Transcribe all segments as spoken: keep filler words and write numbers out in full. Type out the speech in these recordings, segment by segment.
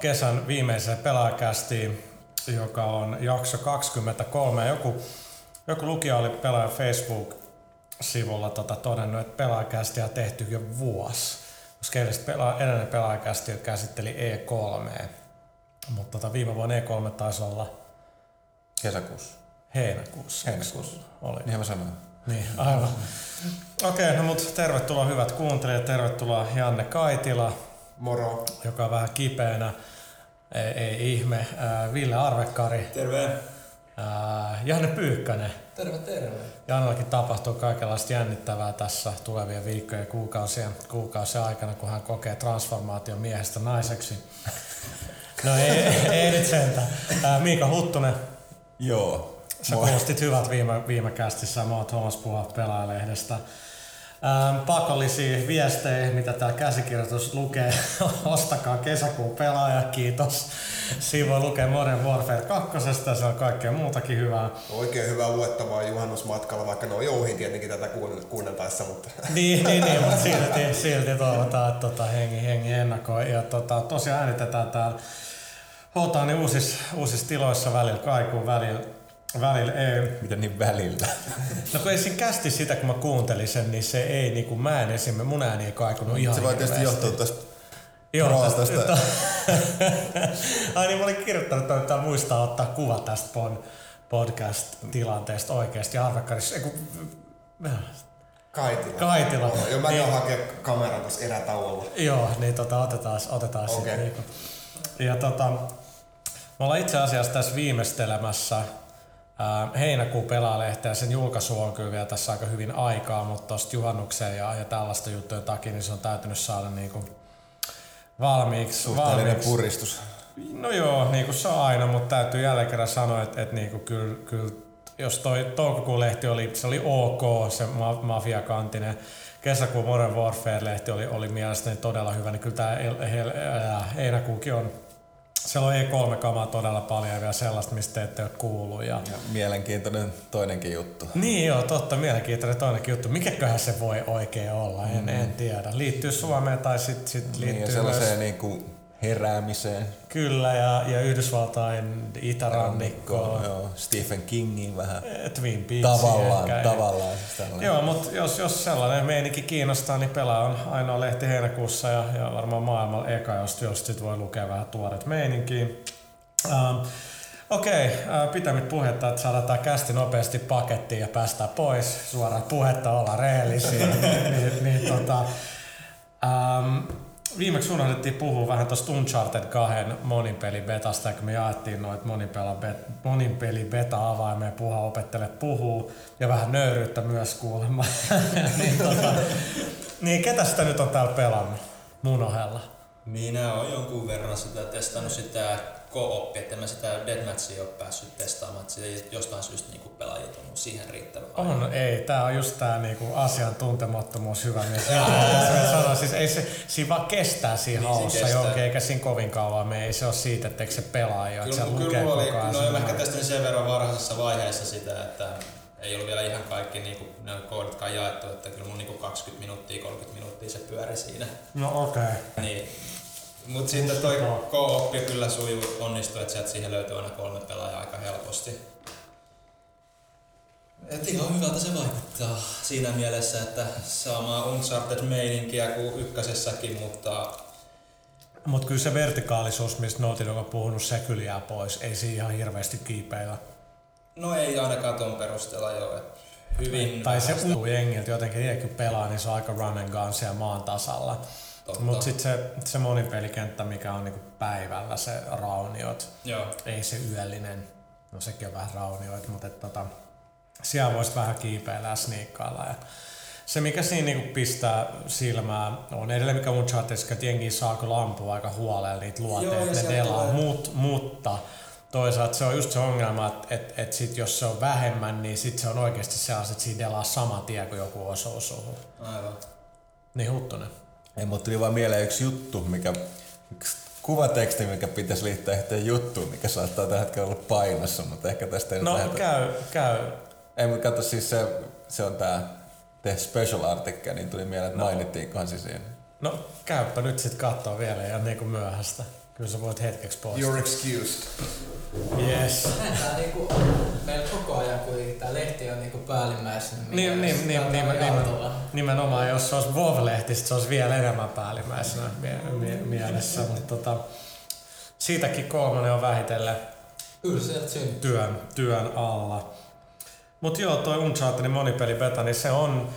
kesän viimeiseen Pelaajakästiin, joka on jakso kaksikymmentäkolme. Joku, joku lukija oli Pelaajan Facebook-sivulla tota, todennut, että Pelaajakästiä on tehty jo vuosi. Koska edellinen Pelaajakästi käsitteli E kolme. Mutta tota, viime vuonna E kolme taisi olla... Kesäkuussa. Heinäkuussa. Heinäkuussa. Oli. Niinhän mä sanoin. Niin, aivan. Okei, no mut tervetuloa hyvät kuuntelijat, tervetuloa Janne Kaitila. Moro. Joka on vähän kipeänä, ei, ei ihme. Äh, Ville Arvekari. Terve. Äh, Janne Pyykkänen. Terve, terve. Jannellakin tapahtuu kaikenlaista jännittävää tässä tulevien viikkojen ja kuukausien, kuukausien aikana, kun hän kokee transformaation miehestä naiseksi. No ei, ei nyt sentään. Äh, Miika Huttunen. Joo. Sä kuulostit hyvät viime, viime kästissä, mä oot hommas puhua Pelaajalehdestä. Ähm, pakollisia viestejä, mitä tää käsikirjoitus lukee, ostakaa kesäkuun Pelaaja, kiitos. Siinä voi lukea Modern Warfare kaksi, se on kaikkea muutakin hyvää. Oikein hyvää luettavaa juhannusmatkalla, vaikka ne on jouhin tietenkin tätä kuunneltaessa, mutta... niin, niin, niin, mutta silti, silti toivotaan, että tota, hengi, hengi ennakoi. Ja tota, tosiaan äänitetään täällä Houtani uusissa, uusissa tiloissa välillä, kaikuu välillä. Välillä ei. Mitä niin välillä? No kun ei siinä kästi sitä, kun mä kuuntelin sen, niin se ei, niin kuin mä en esimerkiksi, mun ääni ei kaikunut no, ihan se hirveästi. Se voi tietysti johtua tästä proostasta. Ai niin, mä olin kirjoittanut, että muistaa ottaa kuva tästä podcast-tilanteesta oikeasti. Arvekkarissa, ei kun... Kaitila. Kaitila. Joo, jo mä en ole hakea kameran tuossa erätauolla. Joo, niin tota, otetaan, otetaan okay. Sitten. Niin. Ja tota, me ollaan itse asiassa tässä viimeistelemässä heinäkuun Pelaajalehteen, sen julkaisu on kyllä vielä tässä aika hyvin aikaa, mutta tuosta juhannuksen ja, ja tällaista juttujen takia niin se on täytynyt saada niinku valmiiksi. Suhteellinen puristus. No joo, niin kuin se on aina, mutta täytyy jälleen kerran sanoa, että, että niinku kyllä, kyllä, jos toi toukokuun lehti oli, se oli ok, se mafiakantinen, kesäkuun Modern Warfare-lehti oli, oli mielestäni todella hyvä, niin kyllä tämä heinäkuukin on. Siellä on E kolme-kamaa todella paljon ja vielä sellaista, mistä ette ole kuullut. Ja... ja mielenkiintoinen toinenkin juttu. Niin joo, totta, mielenkiintoinen toinenkin juttu. Mikäköhän se voi oikein olla, en, mm. en tiedä. Liittyy Suomeen tai sitten sit liittyy niin, ja sellaiseen myös... niinku heräämiseen. Kyllä, ja, ja Yhdysvaltain itärannikkoon. Joo, Stephen Kingiin vähän. Twin Peaksiin. Tavallaan, ehkä, tavallaan. Sellainen. Joo, mutta jos, jos sellainen meininki kiinnostaa, niin Pelaa on ainoa lehti heinäkuussa ja, ja varmaan maailmalla eka, jos, jos sit voi lukea vähän tuoret meininkiä. Ähm, Okei, okay, äh, pitämit puhetta, että saadaan tämä kästi nopeasti pakettiin ja päästään pois. Suoraan puhetta, ollaan rehellisiä. niin, niin, tota, ähm, Viimeksi unohdettiin puhua vähän tuosta Uncharted kaksi monipelibetasta, kun me jaettiin noita monipelibeta-avaimia, puha opettele puhuu ja vähän nöyryyttä myös kuulemma. niin, tota, niin ketä sitä nyt on täällä pelannut mun ohella? Minä olen jonkun verran sitä testannut sitä co-oppia, että mä sitä deathmatchia ole päässyt testaamaan, että siitä jostain syystä niinku pelaajat on siihen riittävän aikaa. On, ei. Tää on just tää niinku asiantuntemattomuus hyvä mies. Siis ei se, siinä vaan kestää siinä niin haussa johonkin, eikä siinä kovin kauan me ei se ole siitä, etteikö se pelaa jo, että se lukee kukaan. Kyllä, no, no mä ehkä tästä sen verran varhaisessa vaiheessa sitä, että ei ollut vielä ihan kaikki niinku, ne kooditkaan jaettu, että kyllä mun niinku kaksikymmentä minuuttia, kolmekymmentä minuuttia se pyöri siinä. No okei. Okay. Niin. Mut sitten toi co-oppi kyllä sujuu onnistuu, että sieltä siihen löytyy aina kolme pelaajaa aika helposti. Et ihan hyvältä se vaikuttaa siinä mielessä, että samaa Uncharted-meininkiä kuin ykkösessäkin, mutta... Mut kyllä se vertikaalisuus, mistä Naughty Dog on puhunut, se kyllä jää pois. Ei siinä ihan hirveästi kiipeillä. No ei ainakaan ton perusteella joo. Hyvin tai se uu jengiltä jotenkin jotenkin pelaa, niin se on aika run and gun siellä maan tasalla. Mutta sitten se, se monipelikenttä, mikä on niinku päivällä, se rauniot, joo. Ei se yöllinen, no sekin on vähän raunioit, mutta tota, siellä voisi vähän kiipeillä ja sniikkailla. Ja se mikä siinä niinku pistää silmää on edelleen mikä mun chatissa, että jengi saa kyllä ampua aika huolella niitä luonteita, ne delaa, Mut, mutta toisaalta se on just se ongelma, että et, et sit jos se on vähemmän, niin sit se on oikeasti sellaiset, että siinä delaa sama tie kuin joku osuu suhun. Aivan. Niin Huttunen. Ei, mutta tuli vaan mieleen yksi juttu, mikä, yksi kuvateksti, mikä pitäisi liittää yhteen juttuun, mikä saattaa tällä hetkellä olla painossa, mutta ehkä tästä ei no, nyt lähetä. No, käy, käy. Ei, mutta katso siis se, se on tää The Special Article, niin tuli mieleen, että no. Mainittiinkohan se siinä. No, käypä nyt sit katsoa vielä ja niin kuin myöhäistä. Kyllä sä voit hetkeksi poistaa. You're excused. Yes. Tää niinku, meillä koko ajan kuitenkin tää lehti on niinku päällimmäisenä. Niin, niin, niin, nimenomaan, jos se olisi WoW-lehti, se olisi vielä enemmän päällimmäisenä mie- mielessä. Mutta tota, siitäkin kolmonen on vähitellen työn, työn alla. Mut joo, toi Unchartedin monipelibeta, niin se on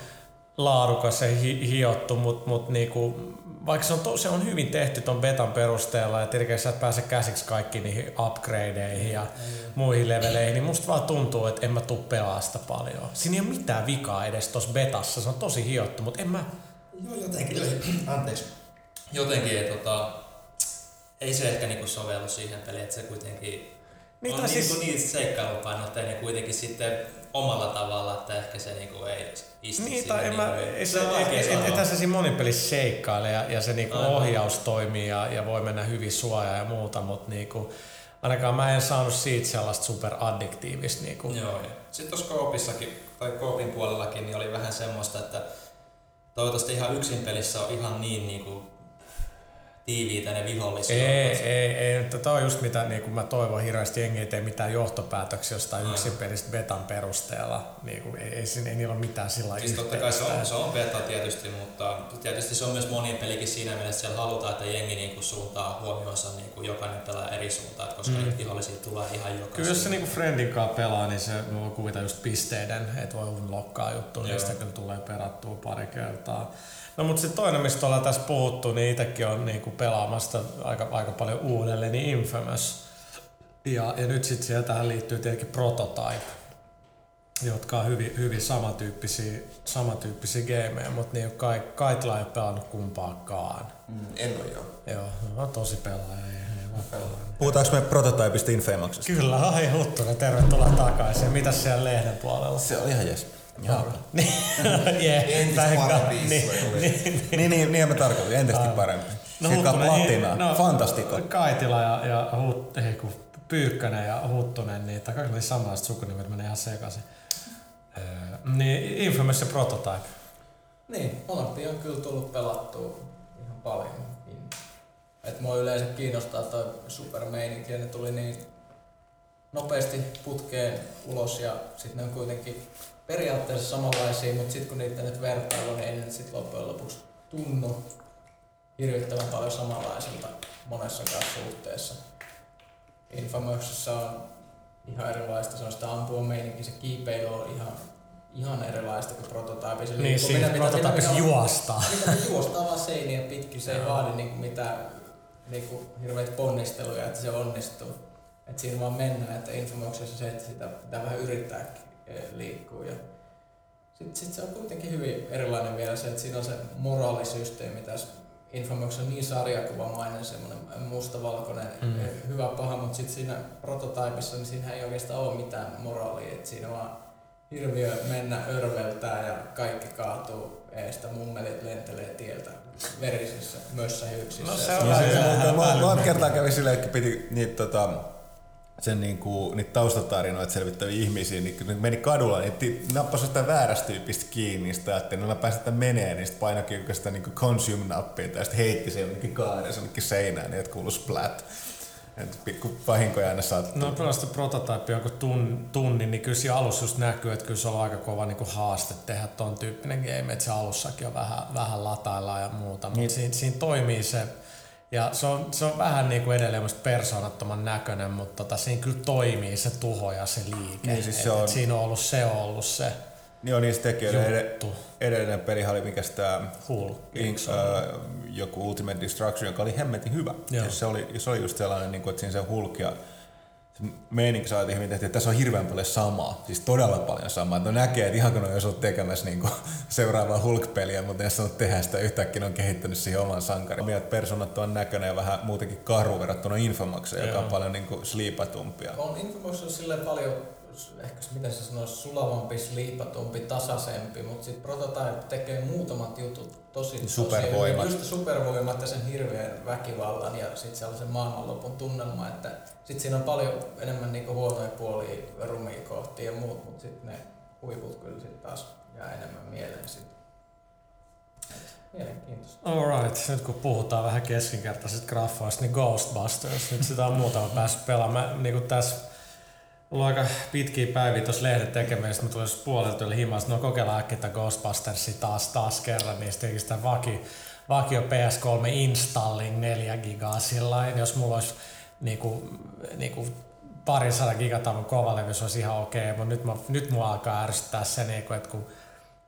laadukas ja hi- hiottu, mut, mut niinku, vaikka se on, to, se on hyvin tehty ton betan perusteella, että tietenkin sä et pääse käsiksi kaikkiin niihin upgradeihin ja mm. muihin leveleihin, niin musta vaan tuntuu, että en mä tuu pelaa sitä paljon. Siinä ei ole mitään vikaa edes tossa betassa, se on tosi hiottu, mut en mä... Joo, jotenkin, jotenkin. Anteeksi. Jotenkin, että tota, ei se ehkä niinku sovellu siihen peliin, että se kuitenkin... Niin, on siis... niinku niitä seikkailupainotteja kuitenkin sitten omalla tavalla, että ehkä se niinku ei isti niin, siihen. Niin, niin, ethän se siinä monipelissä seikkailee ja, ja se niinku ohjaus toimii ja, ja voi mennä hyvin suojaan ja muuta, mutta niinku, ainakaan mä en saanut siitä sellaista superaddiktiivista. Niinku. Joo, ja sitten tuossa koopissakin tai koopin puolellakin niin oli vähän semmoista, että toivottavasti ihan yksin pelissä on ihan niin niinku, tiiviitä ne vihollisia. Ei, ei, ei. Tämä on just mitä niin mä toivon hirveästi, jengi ei tee mitään johtopäätöksiä jostain yksin pelistä betan perusteella. Niin kuin, ei, ei, ei, ei niillä ole mitään sillä siis yhteyttä. Totta kai se on, se on beta tietysti, mutta tietysti se on myös monien pelikin siinä mielessä, että halutaan, että jengi niin kuin suuntaa huomionsa niin kuin jokainen pelaa eri suuntaan, koska mm. vihollisia tulee ihan jokaisen. Kyllä jos se niin kuin friendin kanssa pelaa, niin se voi kuvita just pisteiden, että voi lokkaa juttuun, niin sitä kyllä tulee perattua pari kertaa. No mutta sitten toinen, mistä ollaan tässä puhuttu, niin itsekin on niinku pelaamasta aika, aika paljon uudelleen, niin Infamous. Ja, ja nyt sitten siihen tähän liittyy tietenkin Prototype, jotka on hyvin, hyvin samantyyppisiä, samantyyppisiä gameja, mutta niin Kaitila ei ole pelannut kumpaakaan. Mm, en ole joo. Joo, no, tosi pelaaja. Puhutaanko me Prototypeista Infamouksesta? Kyllä, ai Huttunen, tervetuloa takaisin. Mitäs siellä lehden puolella? Se on ihan jes. Joo. Entistä parempi iso. Niin, niin mä tarkoitin. Entistä parempi. Sitten platinaa. Fantastiko. Kaitila ja, ja Hut, ei, kun Pyykkänen ja Huttunen, niin tai kaikki oli samanlaiset sukunimet, menee ihan sekaisin. Öö, niin Infamous ja Prototype. Niin, molempia on kyllä tullut pelattua ihan paljon. Et mua yleensä kiinnostaa toi supermeininki ja ne tuli niin nopeasti putkeen ulos ja sit ne on kuitenkin periaatteessa samanlaisia, mutta sitten kun niitä nyt vertailu, niin ei ne sitten loppujen lopuksi tunnu hirvittävän paljon samanlaisilta monessakaan suhteessa. Infamoksessa on ihan erilaista, se on sitä ampua meininkin, se kiipeily on ihan, ihan erilaista kuin Prototypissa. Niin, siinä Prototypissa juostaa. Mitä se juostaa vaan seiniä pitkin, se ei vaadi niinku mitään niinku hirveitä ponnisteluja, että se onnistuu. Et siinä vaan mennään, että Infamoksessa se, että sitä pitää vähän yrittääkin liikkuu. Sitten sit se on kuitenkin hyvin erilainen vielä se, että siinä on se moraalisysteemi tässä. Infamous on niin sarjakuvamainen, semmoinen mustavalkoinen, mm. hyvä paha, mutta sitten siinä Prototypissa niin siinä ei oikeastaan ole mitään moraalia. Et siinä vaan hirviö mennä örveltää ja kaikki kaatuu eestä, mummelit lentelee tieltä verisissä mössähyksissä. No se on aina kertaa kävi silleen, että piti niitä tota... sen niinku, niitä taustatarinoita selvittäviä ihmisiä, niin kun meni kadulla, niin nappasi sitä väärästä tyypistä kiinni, niin sitä ajattelin, että pääsi sitä menee, niin sitten painoikin oikeastaan niinku consume-nappia, tai sitten heitti sen jonnekin kaaren, jonnekin seinään, niin et kuului splat. Et pikku vahinkoja aina sattuu. No kyllä sitä Prototypea joku tunni, niin kyllä siinä alussa just näkyy, että kyllä se on aika kova niinku haaste tehdä ton tyyppinen game, että se alussakin on vähän, vähän lataillaan ja muuta, mutta siinä, siinä toimii se. Ja se on, se on vähän niin kuin edelleen persoonattoman näköinen, mutta tota, siinä kyllä toimii se tuho ja se liike. Niin, siis et, se on, siinä on ollut se, on ollut se niin on niistä tekijöiden juttu. Edellinen pelihan oli mikäs tää Hulk, äh, joku Ultimate Destruction, joka oli hemmetin hyvä. Ja se, oli, se oli just sellainen, niin kuin, että siinä se Hulk ja meininki saatiin hyvin tehty, että tässä on hirveän paljon samaa, siis todella paljon samaa. No näkee, että ihan kun on jos olet tekemässä niin seuraavaa Hulk-peliä, mutta en sanonut tehdä sitä yhtäkkiä, on kehittänyt siihen oman sankarin. Mieltä personat on näköinen ja vähän muutenkin karu verrattuna Infamokseen, joka on paljon niin sliipatumpia. On Infamokseen silleen paljon, ehkä miten se sanoisi, sulavampi, sliipatumpi, tasaisempi, mutta sitten Prototype tekee muutamat jutut tosi tosi supervoimat. Just supervoimat ja sen hirveän väkivallan ja sitten sellaisen maailmanlopun tunnelma, että sitten siinä on paljon enemmän niinku huonoja puolia, rumia kohtia ja muut, mutta sitten ne huiput kyllä sitten taas jää enemmän mieleen sitten. Mielenkiintoista. Alright, nyt kun puhutaan vähän keskinkertaisista graffoista, niin Ghostbusters, nyt sitä on muutama päässyt pelaamaan. Niin tässä on aika pitkiä päiviä tuossa lehden tekemistä, mä tulin puolelta yli himaan, no kokeillaan äkkiä Ghostbustersia taas taas kerran, niin sitten sitä vaki, vakio P S kolme installing neljä gigaa sillä, jos mulla olisi niinku, niinku parin sadan gigatavun kovalevy, se olisi ihan okei, okay, mutta nyt, mä, nyt mua alkaa ärsyttää se, niinku, että kun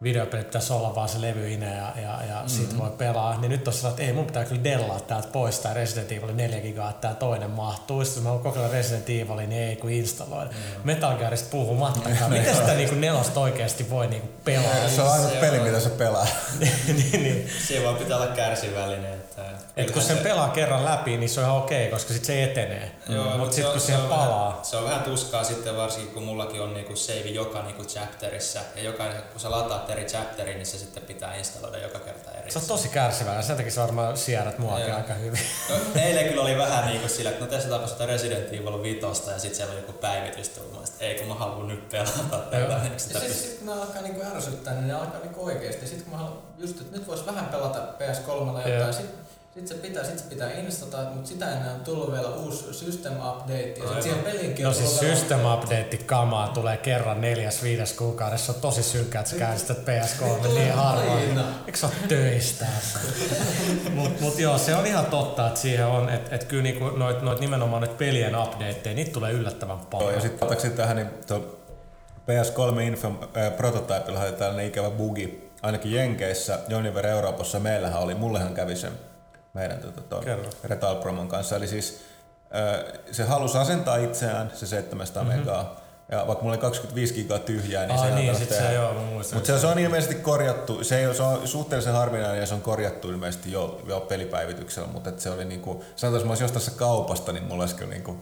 videopelit pitäisi olla vaan se levyine ja, ja, ja sit mm-hmm. voi pelaa, niin nyt on sellainen, että ei mun pitää kyllä dellaa täältä pois tää Resident Evil neljä gigaa, että tää toinen mahtuu. Sitten mä oon kokeilla Resident Evilia, niin ei kun installoida. Mm-hmm. Metal Gearista puhumattakaan. Miten sitä niinku nelosta oikeesti voi niinku pelaa? Se on aina peli, mitä se pelaa. niin, niin. Siinä vaan pitää olla kärsivällinen. Että et kun sen se pelaa kerran läpi, niin se on ihan okei, koska sit se etenee. Joo, mut sit kun se palaa. Vähän, se on vähän tuskaa sitten, varsinkin kun mullakin on niinku save joka niinku chapterissa. Ja jokainen, kun sä lataat eri chapteriin, niin se sitten pitää installoida joka kerta eri. Se on tosi kärsivällinen, sen takia sä varmaan sierrät muakin aika hyvin. No, eilen kyllä oli vähän niinku sillä, että no testataanpa sitä Resident Evil vitosta ja sit siellä on joku päivitys tullut. Sitten ei kun mä haluun nyt pelata tätä. Ja sit siis, kun ne alkaa niinku ärsyttää, niin ne alkaa niinku oikeesti. Sit kun mä haluun just, että nyt vois vähän pelata P S kolme jotain, sit se pitää, sit se pitää instata, mutta sitä enää on tullut vielä uusi system update. Ja sit siihen pelinkin on no siis system update kamaa tulee kerran neljäs, viides kuukaudessa. Se on tosi synkkä, että sä käynnistät P S kolme niin harvoin. Eikö sä oo töistä? Mut, mut joo, se on ihan totta, että siihen on, että et kyllä niinku noit, noit nimenomaan noit pelien updateja, niitä tulee yllättävän paljon. Joo, ja sit otaksi tähän, niin P S kolme Infam äh, Prototypella oli tällainen ikävä bugi. Ainakin Jenkeissä, Joniver Euroopassa meillähän oli, mullehan kävi sen. Meidän Retail Promon kanssa. Eli siis se halusi asentaa itseään, se seitsemänsataa mm-hmm. megaa. Ja vaikka mulla oli kaksikymmentäviisi gigaa tyhjää, niin, ah, niin se ei ole. Mutta se, se on ilmeisesti korjattu, se, ei, se on suhteellisen harvinainen ja se on korjattu ilmeisesti jo, jo pelipäivityksellä. Mutta se oli niinku, sanotaan, jos mä olisin jostain kaupasta, niin mulla olisi kyllä niinku,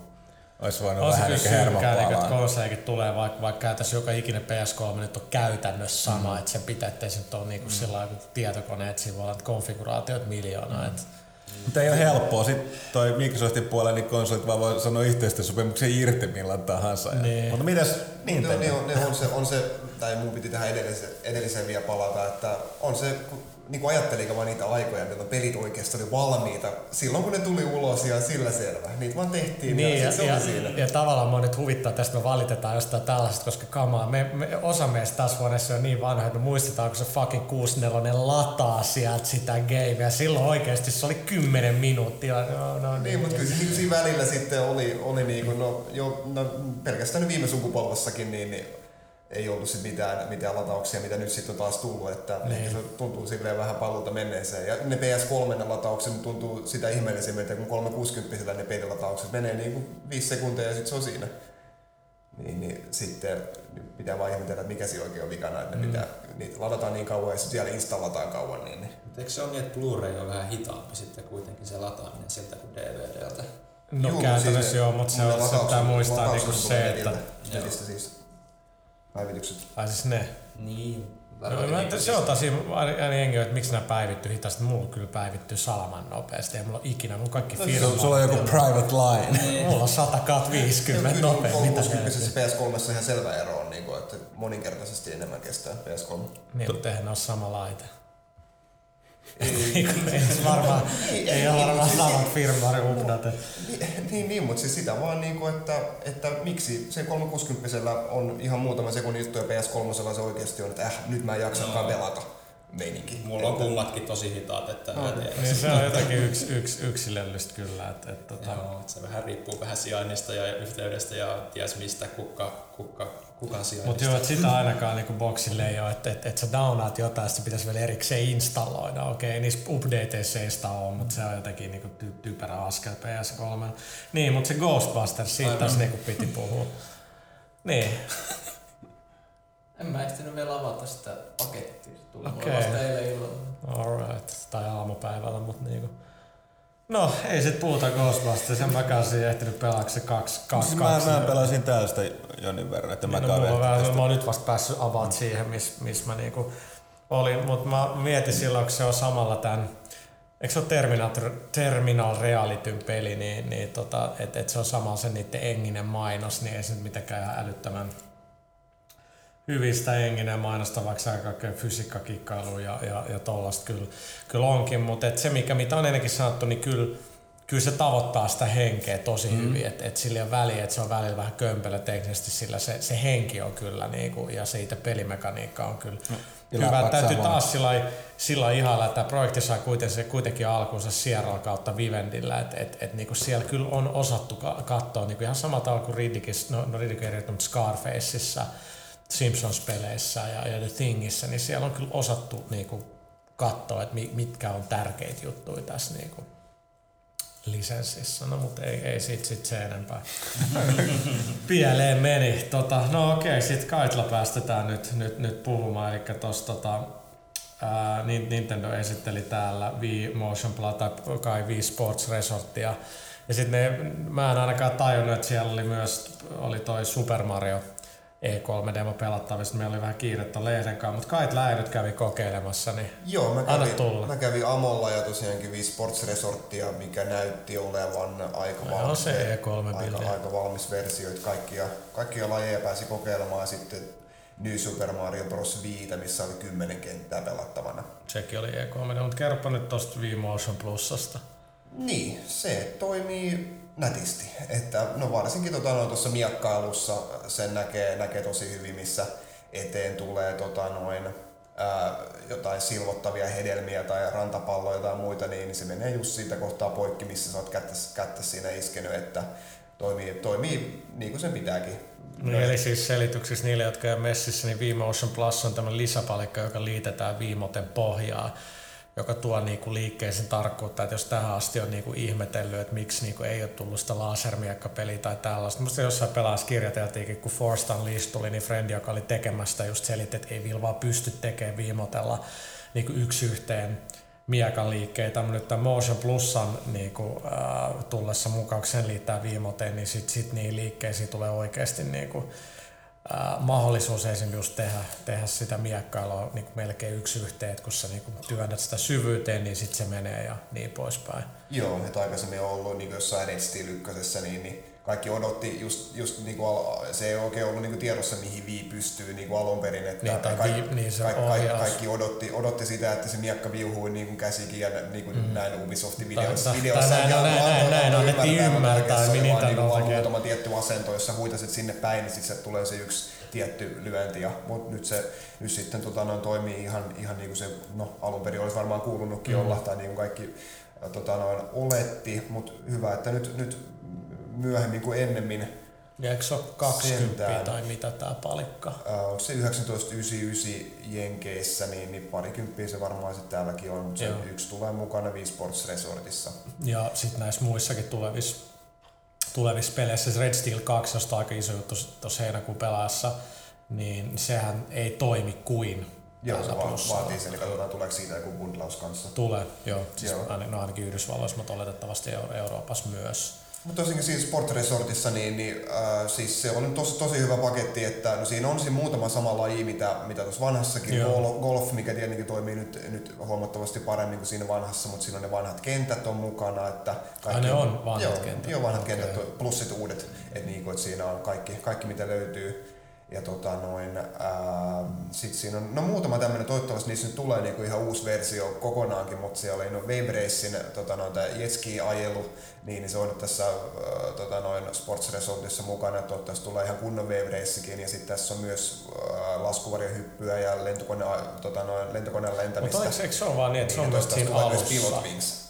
olisi voinut olisi vähän hermopalaa. Niin, että konsoleikin tulee, vaikka, vaikka käytäisiin joka ikinen P S kolme, nyt on käytännössä sama. Mm. Että sen pitää, ettei se nyt ole niinku mm. sillä tietokone, että siinä voi olla konfiguraatiot miljoonaa. Mm. Mutta ei ole helppoa. Sitten toi Microsoftin puolella niin konsolit vaan voi sanoa yhteistyösopimuksen irti millään tahansa. Niin. Mutta mitäs niin no, ne on, ne on se, on se, tai mun piti tähän edelliseen, edelliseen vielä palata, että on se, niin kuin ajattelin vaan niitä aikoja, milloin pelit oikeasti oli valmiita. Silloin kun ne tuli ulos ja sillä selvä. Niitä vaan tehtiin niin, ja, ja se ja, oli siinä. Ja tavallaan mua nyt huvittaa tästä, me valitetaan jostain tällaisesta, koska kamaa. Me, me, osa meistä tässä huoneessa on niin vanha, että me muistetaan, kun se fucking kuusikymmentäneljä lataa sieltä sitä gameä. Silloin oikeasti se oli kymmenen minuuttia. No, no, niin, niin, mutta kyllä niin, siinä välillä sitten oli, oli niin kuin, no, jo, no, pelkästään viime sukupolvassakin, niin, niin ei ollut sit mitään, mitään latauksia, mitä nyt sitten on taas tullut, että se tuntuu silleen vähän paluuta menneeseen. Ja ne P S kolme-lataukset tuntuu sitä ihmeellisemmältä, kun kolmesataakuusikymmentä ne peililataukset menee niin kuin viisi sekuntia ja sitten se on siinä. Niin, niin sitten pitää vaan ihmetellä, että mikä siinä oikein on vikana, että mm. pitää, niitä ladataan niin kauan ja sitten siellä installataan kauan. Niin, niin. Eikö se ole niin, että Blu-ray on vähän hitaampi sitten kuitenkin se lataaminen sieltä kuin D V D:ltä? No Juu, käytännössä siis, joo, mutta se on pitää muistaa niinku se, että päivitykset. Ai siis ne? Niin. No, se on taas aina jengi, että miksi nämä päivittyy hitaasti. Mulla kyllä päivittyy salaman nopeasti. Ei mulla ole ikinä, mulla kaikki firmaa. Sulla on joku private line. Mulla on sata viisikymmentä nopeasti. kuusikymmentä P S kolme ihan selvä ero on, että moninkertaisesti enemmän kestää P S kolme. Niin, mutta eihän ne ole sama laite. Ei ole varmaan samat firmaa update. Niin, niin, mutta siis sitä vaan, niin kuin, että, että miksi se kolmesataakuusikymmentä on ihan muutama sekunnin juttu ja P S kolme se oikeasti on, että äh, nyt mä en jaksakaan pelata meininki. Mulla on kummatkin tosi hitaat, että no, niin se on jotakin yks, yks, yksilöllistä kyllä. Että, että, tota, joo, se vähän riippuu vähän sijainnista ja yhteydestä ja ties mistä kukka, kukka, kuka sijainnista. Mutta joo, että sitä ainakaan niinku boksille ei ole, että et, et sä downaat jotain, sitten pitäisi vielä erikseen installoida. Okei, niissä updateissa ei sitä ole, mutta se on jotenkin niinku ty, typerä askel P S kolme. Niin, mutta se Ghostbusters, siitä tässä niinku piti puhua. Niin. En mä ehtinyt vielä avata sitä pakettia. Tuli okay. Mulla vasta eilen illalla. Alright. Tai aamupäivällä, mut niinku. No, ei sit puhuta Ghostbusters. Sen mäkään siinä ehtinyt pelaaksi kaksi. kaksi, mä, kaksi mä pelasin täällä sitä jonin verran, että niin, mä no, vähän, mä oon nyt vasta päässyt avaamaan siihen, missä mis mä niinku olin. Mut mä mietin silloin, kun se on samalla tän, eikö se ole Terminal, Terminal Realityn peli, niin, niin tota, että et se on samalla se niitten enginen mainos, niin ei se nyt mitenkään ihan älyttömän hyvistä engineen mainostavaksi ja kaikkea fysiikkakikkailu ja, ja, ja tollaista kyllä, kyllä onkin, mutta se mikä mitä on ennenkin sanottu, niin kyllä, kyllä se tavoittaa sitä henkeä tosi mm. hyvin, että et sillä on väliä, että se on välillä vähän kömpelö teknisesti, sillä se, se henki on kyllä niinku, ja se itse pelimekaniikka on kyllä no, hyvä. Täytyy saman. Taas sillä, sillä ihailla, että tämä projekti sai kuitenkin, kuitenkin alkuunsa Sierran kautta Vivendillä, että et, et niinku siellä kyllä on osattu katsoa niinku ihan samat alku kuin Riddickissa, no, no Riddick ei riittynyt Scarfaceissa, Simpsons-peleissä ja, ja The Thingissä, niin siellä on kyllä osattu niinku katsoa, että mitkä on tärkeitä juttuja tässä niinku lisenssissä, no mutta ei, ei sit, sit se enempää. Pieleen meni. Tota, no okei, sit Kaitla päästetään nyt, nyt, nyt puhumaan, eli tos tota, ää, Nintendo esitteli täällä Wii Motion Plus tai kai Wii Sports Resortia. Ja sit ne, mä en ainakaan tajunnut, että siellä oli myös oli toi Super Mario E kolme -demo pelattavissa, meillä oli vähän kiirettä lehden kanssa, mutta Kaitla ei nyt kävi kokeilemassa, niin joo, mä kävin, anna tulla. Mä kävin Amolla ja tosiaankin Wii Sports Resortia, mikä näytti olevan aika, no, valmis, se aika, aika valmis versio, että kaikkia, kaikkia lajeja pääsi kokeilemaan, sitten New Super Mario Bros. viisi, missä oli kymmenen kenttää pelattavana. Sekin oli E kolme, mutta kerropa nyt tosta Wii Motion Plusasta. Niin, se toimii nätisti. Että, no varsinkin tuota, no, tuossa miakkailussa sen näkee, näkee tosi hyvin, missä eteen tulee tota, noin, ää, jotain silvottavia hedelmiä tai rantapalloja tai muita, niin se menee just siitä kohtaa poikki, missä sä oot kättä, kättä siinä iskenyt, että toimii, toimii niin kuin sen pitääkin. No, eli siis selityksissä niille, jotka ei ole messissä, niin Wii Motion Plus on tämmöinen lisäpalikka, joka liitetään Wiimoten pohjaan, joka tuo niinku liikkeeseen tarkkuutta, että jos tähän asti on niinku ihmetellyt, että miksi niinku ei ole tullut sitä lasermiekkapeliä tai tällaista. Musta jossain pelaajassa kirjoiteltiinkin, kun Force Unleashed tuli, niin friendi, joka oli tekemästä, just selitti, että ei vielä vaan pysty tekemään viimotella niinku yksi yhteen miekan liikkeitä. Nyt tämän Motion Plusan niinku, äh, tullessa mukaukseen liittää viimoteen, niin sitten sit niihin liikkeisiin tulee oikeasti niinku Äh, mahdollisuus esimerkiksi just tehdä, tehdä sitä miekkailua niin melkein yksi yhteen, kun sä niin työnnät sitä syvyyteen, niin sitten se menee ja niin poispäin. Joo, että aikaisemmin on ollut niin jossain Red Steel ykkösessä, niin, niin kaikki odotti, just, just niin kuin, se ei oikein ollut niin tiedossa, mihin Wii pystyy niin alun perin. Että niin, tai kaikki, vi, niin kaikki, kaikki, kaikki odotti, odotti sitä, että se miekka viuhui niin käsikin ja niin kuin mm. näin Ubisoftin videossa. Näin annettiin ymmärtää. Se on muutama tietty asento, jos sä huitasit sinne päin, niin sitten tulee se yksi tietty lyönti. Mutta nyt se nyt sitten tota, no, toimii ihan, ihan niin kuin se no, alun perin olisi varmaan kuulunutkin mm. olla, tai niin kuin kaikki tota, no, oletti, mutta hyvä, että nyt... nyt myöhemmin kuin ennemmin. Eikö se ole kaksikymmentä tai mitä tämä palikka? Ää, onko se yhdeksäntoista yhdeksänkymmentäyhdeksän Jenkeissä, niin, niin parikymppiä se varmaan sitten täälläkin on. Se yksi tulee mukana Wii Sports Resortissa. Ja sitten näissä muissakin tulevissa, tulevissa peleissä, Red Steel kaksi, josta aika iso juttu tuossa heinäkuun pelaajassa, niin sehän ei toimi kuin. Joo, se va- vaatii sen, eli katsotaan tuleeko siitä joku bundlaus kanssa. Tulee, joo. Siis joo. Ain- no ainakin Yhdysvalloissa, mutta oletettavasti Euro- Euroopassa myös. Mutta tosiaan siinä Sport Resortissa, niin, niin äh, siis se on tosi, tosi hyvä paketti, että no siinä on siinä muutama sama laji, mitä, mitä tuossa vanhassakin, Joo. golf, mikä tietenkin toimii nyt, nyt huomattavasti paremmin kuin siinä vanhassa, mutta siinä on ne vanhat kentät on mukana. Että kaikki, ne on vanhat joo, kentät? Joo, vanhat okay. kentät, plus sit uudet, että niinku, et siinä on kaikki, kaikki mitä löytyy. Ja tota noin, ää, sit siinä on no muutama tämmönen, toivottavasti niissä nyt tulee niinku ihan uusi versio kokonaankin, mutta siellä oli no Wave Racen tota noin, tää jetski-ajelu, niin, niin se on tässä ää, tota noin Sports Resortissa mukana, toivottavasti tulee ihan kunnon Wave Racekin, ja sit tässä on myös ää, laskuvarjohyppyä ja lentokone, tota noin, lentokoneen lentämistä. Mutta eikö se ole vaan niin, että se on niin, myös siinä alussa?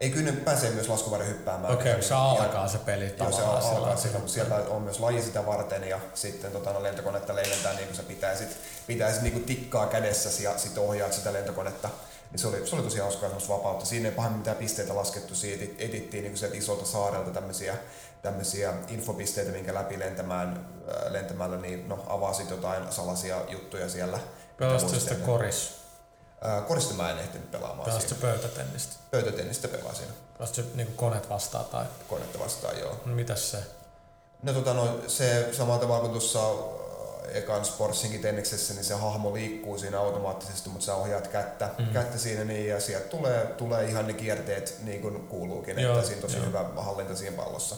Ei, kyllä ne pääsee myös laskuvarjo hyppäämään. Okei, okay, se alkaa se peli tavallaan. Joo, se alkaa sillä, mutta sieltä on myös laji sitä varten ja sitten tota, lentokonetta lennetään niin kuin sä pitäisit, pitäisit niin kuin tikkaa kädessäsi ja sitten ohjaat sitä lentokonetta. Ja se oli, se oli tosiaan hauskaa vapautta. Siinä ei pahemmin mitään pisteitä laskettu, siitä etittiin niin kuin sieltä isolta saarelta tämmöisiä, tämmöisiä infopisteitä, minkä läpi lentämään, lentämällä niin, no, avasit jotain salaisia juttuja siellä. Pelasit sitä koris. Korista mä en ehtinyt pelaamaan. Pelasitko pöytätennistä? Pöytätennistä pelasin. Pelasitko niinku koneet vastaan tai? Koneet vastaan, joo. No mitäs se? No tota no, se samalla tavalla kuin tuossa ekan Sportsinkin tenniksessä, niin se hahmo liikkuu siinä automaattisesti, mutta sä ohjaat kättä, mm-hmm. kättä siinä niin, ja sieltä tulee, tulee ihan ne kierteet niin kuin kuuluukin, joo, että siinä on tosi joo. hyvä hallinta siinä pallossa.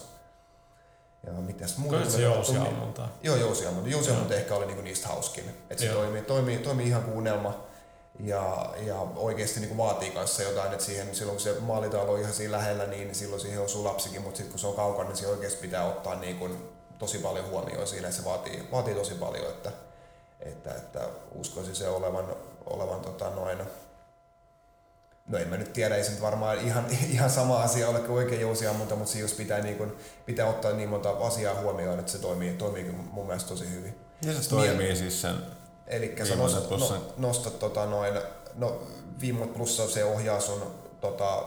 Ja mitäs muuta? Kyllä se Jousiammuntaa. Joo, Jousiammunta. Jousiammunta ehkä oli niinku niistä hauskin. Että se toimii, toimii, toimii ihan kuin unelma. Ja, ja oikeasti niin vaatii kanssa jotain, että siihen, silloin kun se maalitalo on ihan siinä lähellä, niin silloin siihen osuu lapsikin, mutta sitten kun se on kaukana, niin siihen oikeasti pitää ottaa niin kuin tosi paljon huomioon siinä, että se vaatii, vaatii tosi paljon, että, että, että uskoisin se olevan, olevan tota noin, no en mä nyt tiedä, ei se nyt varmaan ihan, ihan sama asia ole kuin oikein jousiammunta, mutta siinä pitää, niin kuin, pitää ottaa niin monta asiaa huomioon, että se toimii, toimii mun mielestä tosi hyvin. Ja se toimii niin, siis sen... Elikkä sä nostat, no, nostat tota noin, no Viimot plussa se ohjaa sun tota,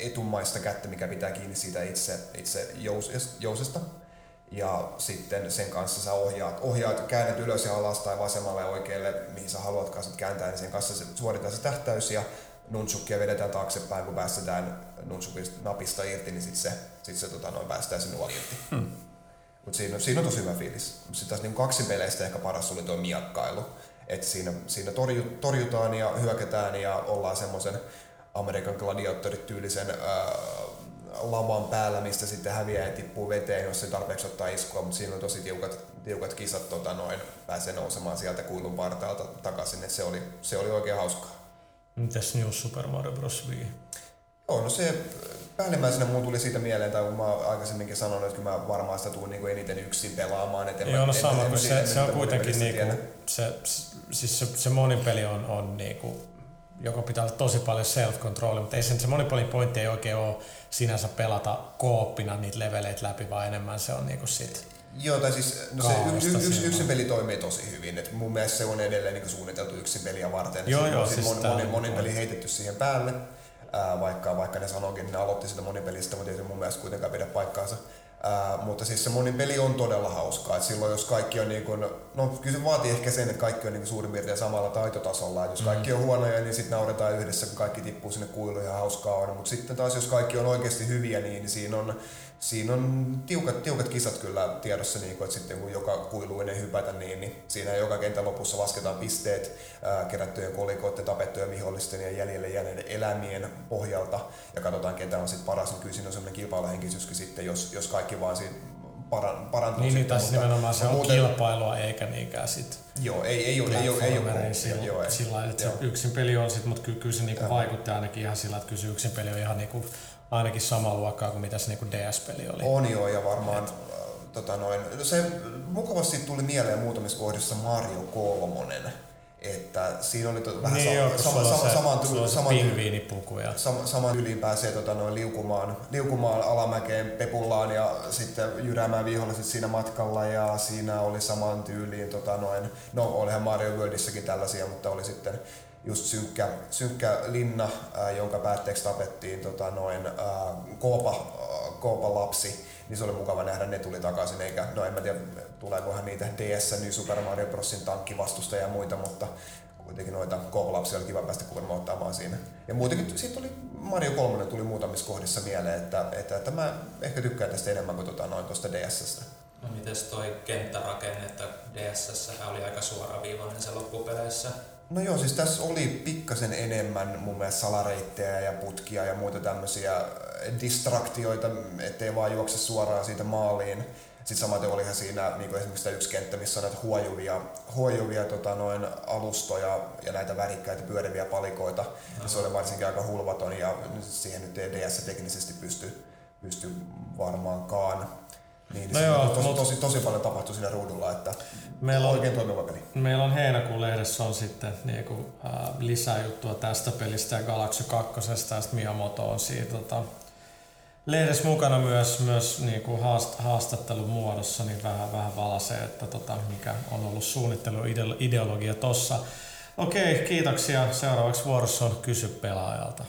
etumaista kättä, mikä pitää kiinni siitä itse, itse jous, jousesta. Ja sitten sen kanssa sä ohjaat, ohjaat käännät ylös ja alas tai vasemmalle ja oikealle, mihin sä haluatkaan sit kääntää, niin sen kanssa suoritaan se tähtäys ja nunchukia vedetään taaksepäin, kun päästetään nunchukista napista irti, niin sit se, sit se tota noin, päästään sinua irti. Hmm. Mutta siinä, siinä on tosi hyvä fiilis. Sitten taas niin kaksin peleistä ehkä paras oli tuo miakkailu. Että siinä, siinä torju, torjutaan ja hyökätään ja ollaan semmoisen Amerikan gladiaattorityylisen lavan päällä, mistä sitten häviää ja tippuu veteen, jos se tarpeeksi ottaa iskua. Mutta siinä on tosi tiukat, tiukat kisat, tota noin, pääsee nousemaan sieltä kuilun partaalta takaisin. Et se oli, se oli oikein hauskaa. Mitäs New Super Mario Bros. Wii? Joo, no se... Päällimmäisenä muun tuli siitä mieleen, tai kun mä aikaisemminkin sanonut, että mä varmaan sitä tuun niinku eniten yksin pelaamaan. Joo, no sama, kun se, se on kuitenkin niinku, se, siis se, se monipeli on, on niinku, joka pitää olla tosi paljon self-controllia, mutta ei se, se monipelin pointti ei oikein ole sinänsä pelata kooppina niitä leveleitä läpi, vaan enemmän se on niinku sit... Joo, tai siis no se y- y- y- yksin peli toimii tosi hyvin. Et mun mielestä se on edelleen niinku suunniteltu yksin peliä varten. Joo, joo, siis mon, monin, monin peli heitetty siihen päälle. Ää, vaikka, vaikka ne sanoikin, niin ne aloitti sitä monipelistä, mutta ei se mun mielestä kuitenkaan pidä paikkaansa. Ää, mutta siis se monipeli on todella hauskaa. Et silloin jos kaikki on niin kuin, no kyllä se vaatii ehkä sen, että kaikki on niin kuin suurin piirtein samalla taitotasolla. Et jos kaikki on huonoja, niin sitten nauretaan yhdessä, kun kaikki tippuu sinne kuiluun ja hauskaa on. Mutta sitten taas jos kaikki on oikeasti hyviä, niin siinä on, siinä on tiukat, tiukat kisat kyllä tiedossa. Niin kuin, että sitten kun joka kuiluun ei hypätä, niin, niin siinä joka kentän lopussa lasketaan pisteet ää, kerättyjen kolikoiden, tapettujen vihollisten ja jäljelle jääneiden elämien pohjalta. Ja katsotaan, ketä on sitten paras. Niin kyllä siinä on sellainen kilpailuhenkisyyskin sitten, jos, jos kaikki vaan siinä parantuu. Niin, niin tässä nimenomaan se on muuten... kilpailua eikä niinkään sitten. Joo, ei, ei ole, ei ole, ei ole sillä, joo, ei. Sillä, että joo. Se yksin peli on sitten, mutta kyllä se niinku vaikuttaa ainakin ihan sillä, että kyllä se yksin peli on ihan niinku, ainakin samaa luokkaa kuin mitä se niinku D S-peli oli. On joo, ja varmaan et... tota noin, se mukavasti tuli mieleen muutamissa kohdissa Mario kolmonen. Että siinä oli to, vähän niin sama, sama, se, saman tyyliin saman, saman, saman yliin pääsee tota noin liukumaan, liukumaan alamäkeen pepullaan ja sitten jyräämään viholliset siinä matkalla ja siinä oli saman tyyliin tota noin, no olihan Mario Worldissäkin tällaisia, mutta oli sitten just synkkä, synkkä linna, äh, jonka päätteeksi tapettiin tota noin äh, koopa, äh, koopa lapsi. Niin se oli mukava nähdä, ne tuli takaisin, eikä, no en mä tiedä, tuleekohan niitä D S, niin Super Mario Brosin tankkivastusta ja muita, mutta kuitenkin noita koululapsia oli kiva päästä kurmauttamaan siinä. Ja muutenkin siitä oli, Mario kolme tuli muutamissa kohdissa mieleen, että, että, että mä ehkä tykkään tästä enemmän kuin tuota, noin tuosta D S:stä. No mites toi kenttärakenne, että D S:ssähän oli aika suoraviivainen se loppupeleissä? No joo, siis tässä oli pikkasen enemmän mun mielestä salareittejä ja putkia ja muita tämmöisiä distraktioita, ettei vaan juokse suoraan siitä maaliin. Sitten samaten olihan siinä niin esimerkiksi yksi kenttä, missä on näitä huojuvia, huojuvia tota noin, alustoja ja näitä värikkäitä pyöriviä palikoita. Ja se oli varsinkin aika hulvaton ja siihen nyt ei D S teknisesti pysty, pysty varmaankaan. Niin, no joo, tosi, tosi, tosi paljon tapahtui siinä ruudulla, että meillä on, oikein toimiva peli. Meillä on heinäkuun lehdessä on sitten niin kuin, äh, lisää juttua tästä pelistä ja Galaxy kaksi, ja sitten Miyamoto on siinä tota, lehdessä mukana myös, myös niin kuin haast, haastattelun muodossa, niin vähän, vähän valasee, että tota, mikä on ollut suunnitteluideologia tossa. Okei, kiitoksia. Seuraavaksi vuorossa on Kysy pelaajalta.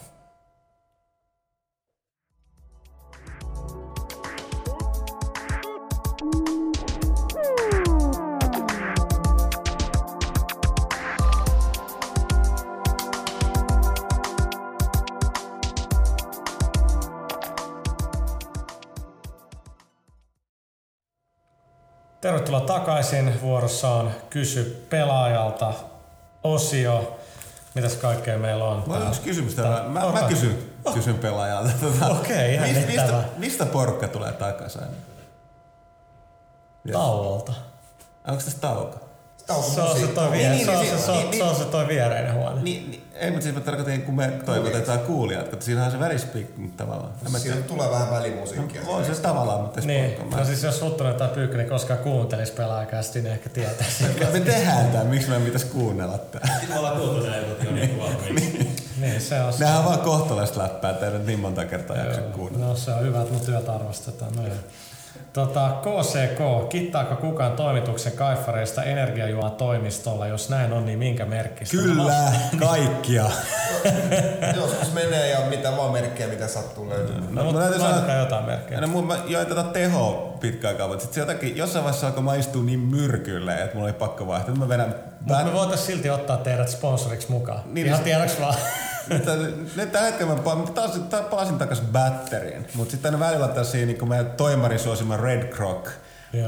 Tervetuloa takaisin. Vuorossa on Kysy pelaajalta -osio. Mitäs kaikkea meillä on? Mä oon kysymys täällä. Mä, mä kysyn, kysyn pelaajalta. Okei, okay, ihan mistä, mistä porukka tulee takaisin? Tauolta. Onko tässä tauko? Se on se toi, vie- niin, niin, se, niin, se, niin, se toi viereinen huone. Niin, niin. Ei, mutta siis mä tarkoitin, kun me toivotetaan okay. kuulijat, että siinähän se värispiikki tavallaan. Siinä tulee vähän välimusiikkia. No, on se tavallaan, mutta ei niin. Sportkaan. No siis jos Huttunen tai Pyykkönen koskaan kuuntelisi Pelaajakästä, niin ehkä tietäisi. Me tehdään tämän, miksi me ei pitäisi kuunnella tämän? Sitten me ollaan kuultu nämä jutut jo niin kuin niin, se on. Nehän on vaan kohtalaista läppää, ettei nyt niin monta kertaa jaksa kuunnella. No se on hyvä, että mun työt arvostetaan meidän. Tota, K C K, kittaako kukaan toimituksen kaiffareista energiajuoman toimistolla? Jos näin on, niin minkä merkkistä? Kyllä, kaikkia. Joskus menee ja mitä vaan merkkejä, mitä sattuu löytymään. No, no, mutta saada jotain merkkejä. No, mun, mä join tätä tehoa pitkään kauan, mutta sitten jotakin, jossain vaiheessa alkoi maistua niin myrkylle, että mulla oli pakko vaihtaa. Mä vedän... Mutta me voitais silti ottaa teidät sponsoriksi mukaan. Niin, ihan tiedoksi vaan. Nyt tällä hetkellä mä taas, taas palasin takas batteriin, mutta sitten aina välillä tällaisia niin meidän toimarin suosima Red Croc.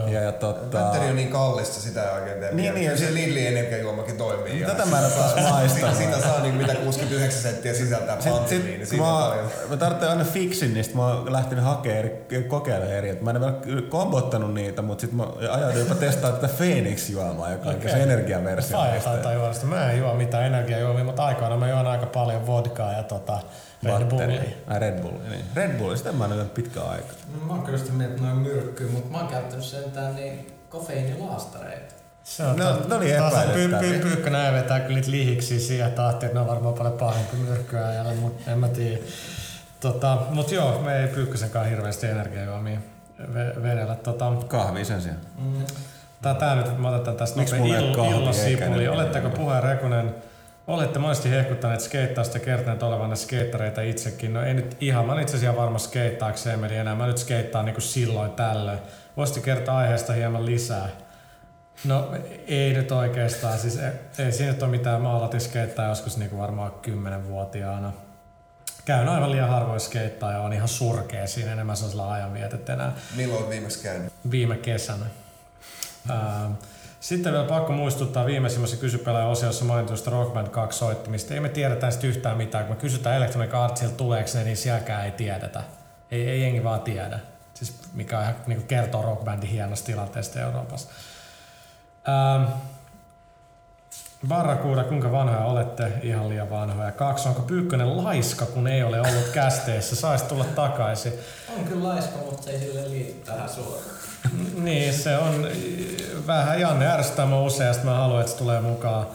Ja, ja totta... Batteri on niin kallista, sitä ei oikein tee. Niin, niin, se Lidlin energiajuomakin toimii. Ja tätä mä en taas maistaa. Sitä saa niin mitä kuusikymmentäyhdeksän senttiä sisältää panttiin. Niin mä, mä tarvitsen aina fixin, niin sit mä oon lähtenyt hakemaan eri, kokeilemaan eri. Mä en vielä kombottanut niitä, mutta sit mä ajaudun jopa testaamaan tätä Phoenix-juomaa, joka on okay. Se energiaversio. Mä en juo mitään energiajuomia, mutta aikoina mä juon aika paljon vodkaa ja tota... Red Bulli. Ai Red Bulli, niin. Red Bulli, sitä mä näytän pitkään aikaa. Mä oon kyllä sitä mieltä noin myrkkyä, mutta mä oon käyttänyt sentään niin kofeiinilaastareita. Se on no, taas, no niin taas py, py, Pyykkö näin vetää kyllä niitä lihiksi siihen tahtiin, että ne on varmaan paljon pahempi myrkkyä ajalla, mutta en mä tiedä. Tota, mut joo, me ei Pyykkösenkaan hirveästi energiajuomia vedellä. Tota, kahvia sen sijaan. Mm. Tää, tää nyt, mä otetaan tässä nopea illosipuli. Oletteko puheen Rekunen? Olette monesti hehkuttaneet skeittausta ja kertaneet olevanne skeittareita itsekin. No ei nyt ihan, mä olen itse asiassa varma skeittaakseen meni enää. Mä nyt skeittaan niin kuin silloin tällöin. Voisitte kertoa aiheesta hieman lisää? No ei nyt oikeastaan. Siis ei, ei siinä ole mitään. Mä aloitin skeittaa joskus niin kuin varmaan kymmenvuotiaana. Käyn aivan liian harvoin skeittaa ja on ihan surkea siinä. Enemmän sellaisella ajanvietet enää. Milloin viimeksi käynyt? Viime kesänä. Ähm, Sitten vielä pakko muistuttaa viimeisimmässä Kysypelaajan osiossa mainitusta Rock Band kaksi soittimista. Ei me tiedetä sitten yhtään mitään, kun me kysytään Electronic Artsilta tuleeko ne, niin sielläkään ei tiedetä. Ei, ei jengi vaan tiedä, siis mikä ihan niin kertoo Rock Bandin hienosta tilanteesta Euroopassa. Ähm. Barrakuuda, kuinka vanhoja olette? Ihan liian vanhoja. Kaksi, onko Pyykkönen laiska, kun ei ole ollut kästeessä? Saisi tulla takaisin. On kyllä laiska, mutta ei sille liity tähän suoraan. Niin, se on vähän Janne ärsyttää mua usein, mä haluan, että se tulee mukaan.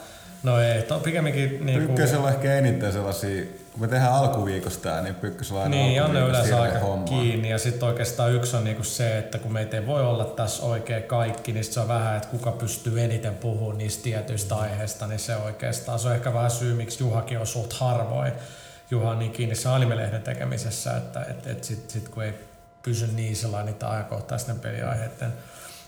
No ei, to, pikemminkin... Niin Pyykkösellä on ehkä eniten sellaisia, kun me tehdään alkuviikosta, niin Pyykkösellä aina niin, alkuviikosta sirve hommaa. Niin, Janne yleensä aika kiinni ja sitten oikeastaan yksi on niinku se, että kun meitä ei voi olla tässä oikein kaikki, niin se on vähän, että kuka pystyy eniten puhumaan niistä tietyistä aiheista, niin se oikeastaan. Se on ehkä vähän syy, miksi Juhakin on suht harvoin. Juha on niin kiinni se anime-lehden tekemisessä, että et, et sitten sit, kun ei... pysy niin sellainen niitä ajankohtaisten peliaiheiden.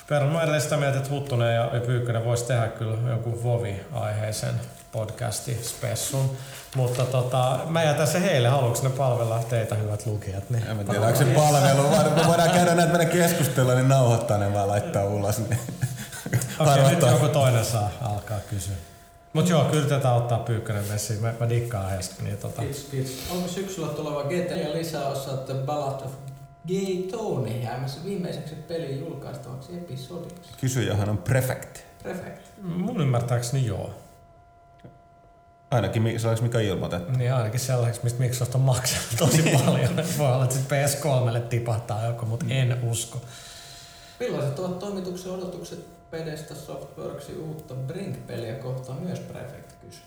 Perron, mä edelleen sitä mieltä, että Huttunen ja Pyykkönen vois tehdä kyllä jonkun Vovi-aiheisen podcasti-spessun, mutta tota, mä jätän se heille. Haluatko ne palvella teitä, hyvät lukijat? Niin. En mä tiedä, onko se palvelu? Me voidaan käydä näitä meidän keskustella, niin nauhoittaa ne vaan laittaa ulos. Niin. Okei, okay, nyt joku toinen saa alkaa kysyä. Mut joo, kyllä tätä ottaa Pyykkönen messiin. Mä, mä dikkaan heistä. Niin tota. Kiitos, kiitos. Onko syksyllä tuleva G T A lisäosa The Ballad of Gaytone jäämässä viimeiseksi pelin julkaistavaksi episodiksi. Kysyjähän on prefekti. Prefekti. Mun ymmärtääkseni joo. Ainakin sellaiseksi, mikä ilmoitettu. Niin ainakin sellaiseksi, mistä Microsoft on maksanut tosi paljon. Voi olla, että P S kolmelle tipahtaa joku, mutta mm. en usko. Millaiset ovat toimituksen odotukset Pedesta Softworksin uutta Brink-peliä kohtaan myös prefekti kysyy?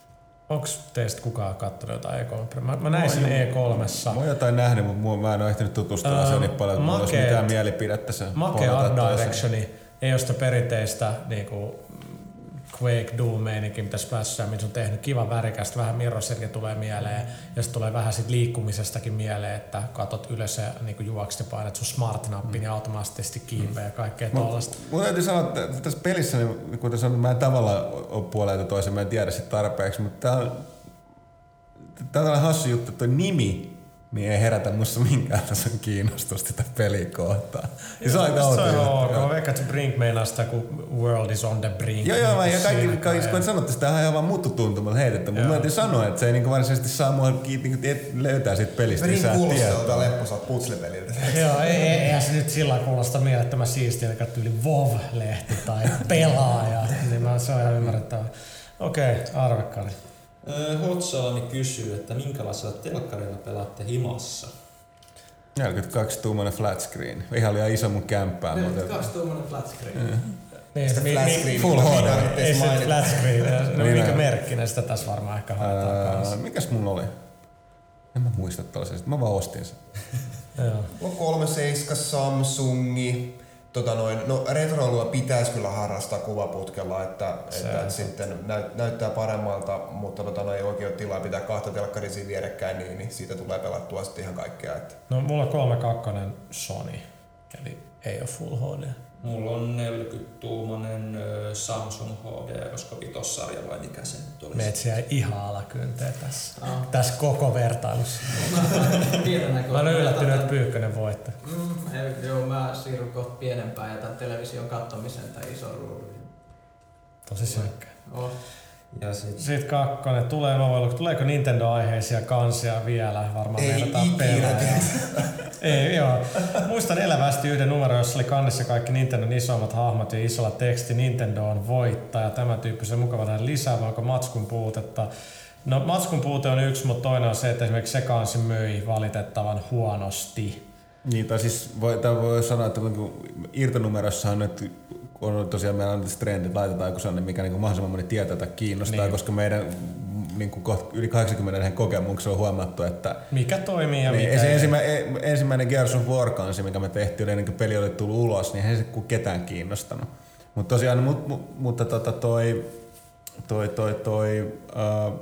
Onko teistä kukaan katsonut jotain E kolme? Mä, mä näin sen E kolmessa. Mä oon jotain nähnyt, mutta mä en ole ehtinyt tutustua öö, sen niin paljon, että mulla olisi mitään mielipidettä sen. Make Art Directioni ei ole sitä perinteistä niin Quake Doom-meininkin, mitä Splashia on tehnyt. Kiva värikästä, vähän mirrorserkin tulee mieleen. Ja sitten tulee vähän sit liikkumisestakin mieleen, että katot ylös ja niin juokset ja painat sun smart-nappi, mm. niin automaattisesti kiipeä ja kaikkea mm. tollaista. Mun täytyy sanoa, että tässä pelissä, niin kuten sanoin, mä en tavallaan ole puolelta toisen, mä en tiedä sitä tarpeeksi, mutta tää on, tää on hassu juttu, että toi nimi niin ei herätä musta minkään tason kiinnostusta tätä peliä kohtaan. Ja se on aika outoja. Mä veikkaan, että Brink meinaa sitä, kun world is on the brink. Joo, joo, ja kaikki, kun sanotte, sitä on ihan muuttutuntumalla heitettä, mutta mä en sanoa, että se ei varsinaisesti saa mua löytää siitä pelistä lisää tietoa. Brink kuulostaa lepposaa putslepeliltä. Joo, eihän se nyt sillä kuulosta mielettömän siistiä, joka tyyli WoW-lehti tai Pelaaja, niin se on ihan ymmärrettävä. Okei, Arvekari. Hotsalani kysyy, että minkälaisella telkkarilla pelaatte himassa? neljäkymmentäkaksi tuumainen flat screen. Ihan liian iso mun kämppää. neljäkymmentäkaksi tuumainen flat screen. Mm. Niin, sitä flat screen. Full H D. Ei se flat screen. No mikä merkkinen sitä tässä varmaan ehkä haetaan kanssa. Mikäs mulla oli? En mä muista tällaisesta. Mä vaan ostin sen. Mulla kolmekymmentäseitsemän Samsungi. Tota noin, no retroilua pitäisi kyllä harrastaa kuvaputkella, että, että sitten näyt, näyttää paremmalta, mutta tota noin, ei oikein ole tilaa pitää kahta telkkaria siinä vierekkäin, niin, niin siitä tulee pelattua sitten ihan kaikkea. Että. No mulla on kolmekymmentäkaksi Sony, eli ei ole Full H D. Mulla on neljäkymmentätuumainen Samsung H D, koska vitossarja vai mikä se nyt olisi. Meet siellä ihan alakynteen tässä. Ah. Tässä koko vertailussa. Mä olen yllättynyt, että Pyykkönen voittaa. Mm, joo, mä siirryn kohta pienempään ja tämän television kattomisen tai ison ruudun. Tosi synkkä. Oh. Ja sit. Sitten kakkonen. Tulee, tuleeko Nintendo-aiheisia kansia vielä? Varmaan verrataan pelejä. Ei, joo. Muistan elävästi yhden numeron, jossa oli kannessa kaikki Nintendon isommat hahmot ja isolla teksti Nintendo on voittaja. Tämä tyyppisen mukava tähän lisää, vai onko matskun puutetta? No matskun puute on yksi, mutta toinen on se, että esimerkiksi se kansi möi valitettavan huonosti. Niin, tai siis voi, voi sanoa, että irtonumerossahan nyt on tosiaan meillä on tässä trendit, laitetaan joku sellainen, mikä niin mahdollisimman moni tietää tai kiinnostaa, niin. Koska meidän niin kuin yli kahdeksankymmentä kokemuksella on huomattu, että... Mikä toimii ja niin, mikä ei. Ensimmä, ensimmäinen Gears of War-kansi, mikä me tehtiin ennen kuin peli oli tullut ulos, niin ei se ketään kiinnostanut. Mut tosiaan, mut, mut, mutta tota toi... toi, toi, toi uh,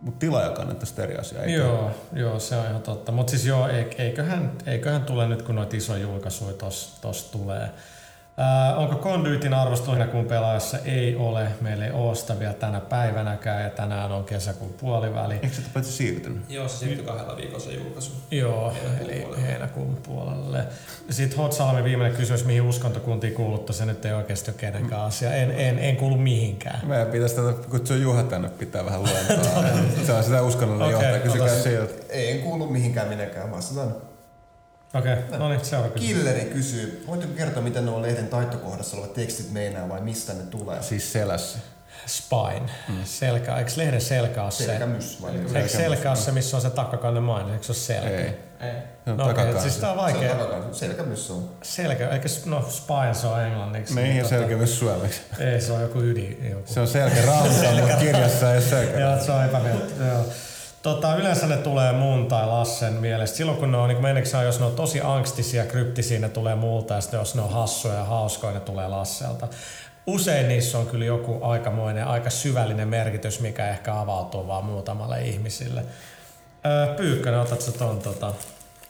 mut tilaaja kannattaisi eri asiaa. Joo, joo, se on ihan totta. Mutta siis joo, eiköhän, eiköhän tule nyt, kun noita isoja julkaisuja tossa tos tulee. Äh, onko Conduitin arvosteluna, kun Pelaajassa ei ole? Meillä ei ole sitä vielä tänä päivänäkään ja tänään on kesäkuun puoliväli. Eikö se tapahtu siirtynyt? Joo, se siirtyi kahdella viikossa julkaisu. Joo, eli heinäkuun puolelle. Sitten Hotsalmi viimeinen kysymys, mihin uskontokuntiin kuuluttaa, se nyt ei oikeasti ole kenenkään asia. En, en, en kuulu mihinkään. Meidän pitäisi tätä kutsua Juha tänne, pitää vähän luentaa. Se on sitä uskonnollinen johtaja, kysykää sieltä. En kuulu mihinkään minäkään, mä sanon. Okei, okay. No niin, seuraava kysymys. Killeri kysyy, voitteko kertoa, mitä nuo lehden taittokohdassa olevat tekstit meinaa vai mistä ne tulee? Siis selässä. Spine. Mm. Selkä. Eikö lehden selkä ole se? Selkämys. Vai selkämys. Eikö selkä ole se, missä on se takkakannen maine? Eikö se ole selkä? Ei. Ei. No, no okei, okay. Siis tää on vaikea. Selkämys on. Selkä, eikö no spine se on englanniksi. Niin, ja selkämys suomeksi. Ei, se on joku ydin. Joku. Se on selkärauta, mutta kirjassa ei selkä. Joo, se on epämieltä, joo. Tota, yleensä ne tulee mun tai Lassen mielestä. Silloin kun ne on, niin kuin jos ne on tosi angstisia ja kryptisiä, ne tulee multa, ja sitten jos ne on hassuja ja hauskoja, ne tulee Lasselta. Usein niissä on kyllä joku aikamoinen, aika syvällinen merkitys, mikä ehkä avautuu vaan muutamalle ihmisille. Öö, Pyykkönen, otat sä ton tota?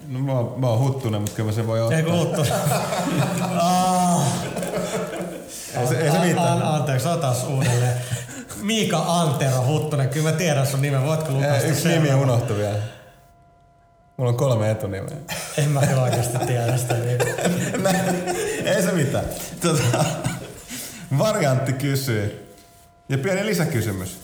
No mä oon, mä oon Huttunen, mutta kyllä mä sen voi ottaa. Eikö Huttunen? Ei se, ei se mitään. Anteeksi, otas uudelleen. Miika Antero Huttunen, kyllä mä tiedän sun nimen, voitko lukasta sen? Yksi nimi unohtui vielä. Mulla on kolme etunimeä. En mä kyllä oikeasti tiedä sitä nimeä. Ei se mitään. Tota, Variantti kysyy. Ja pieni lisäkysymys.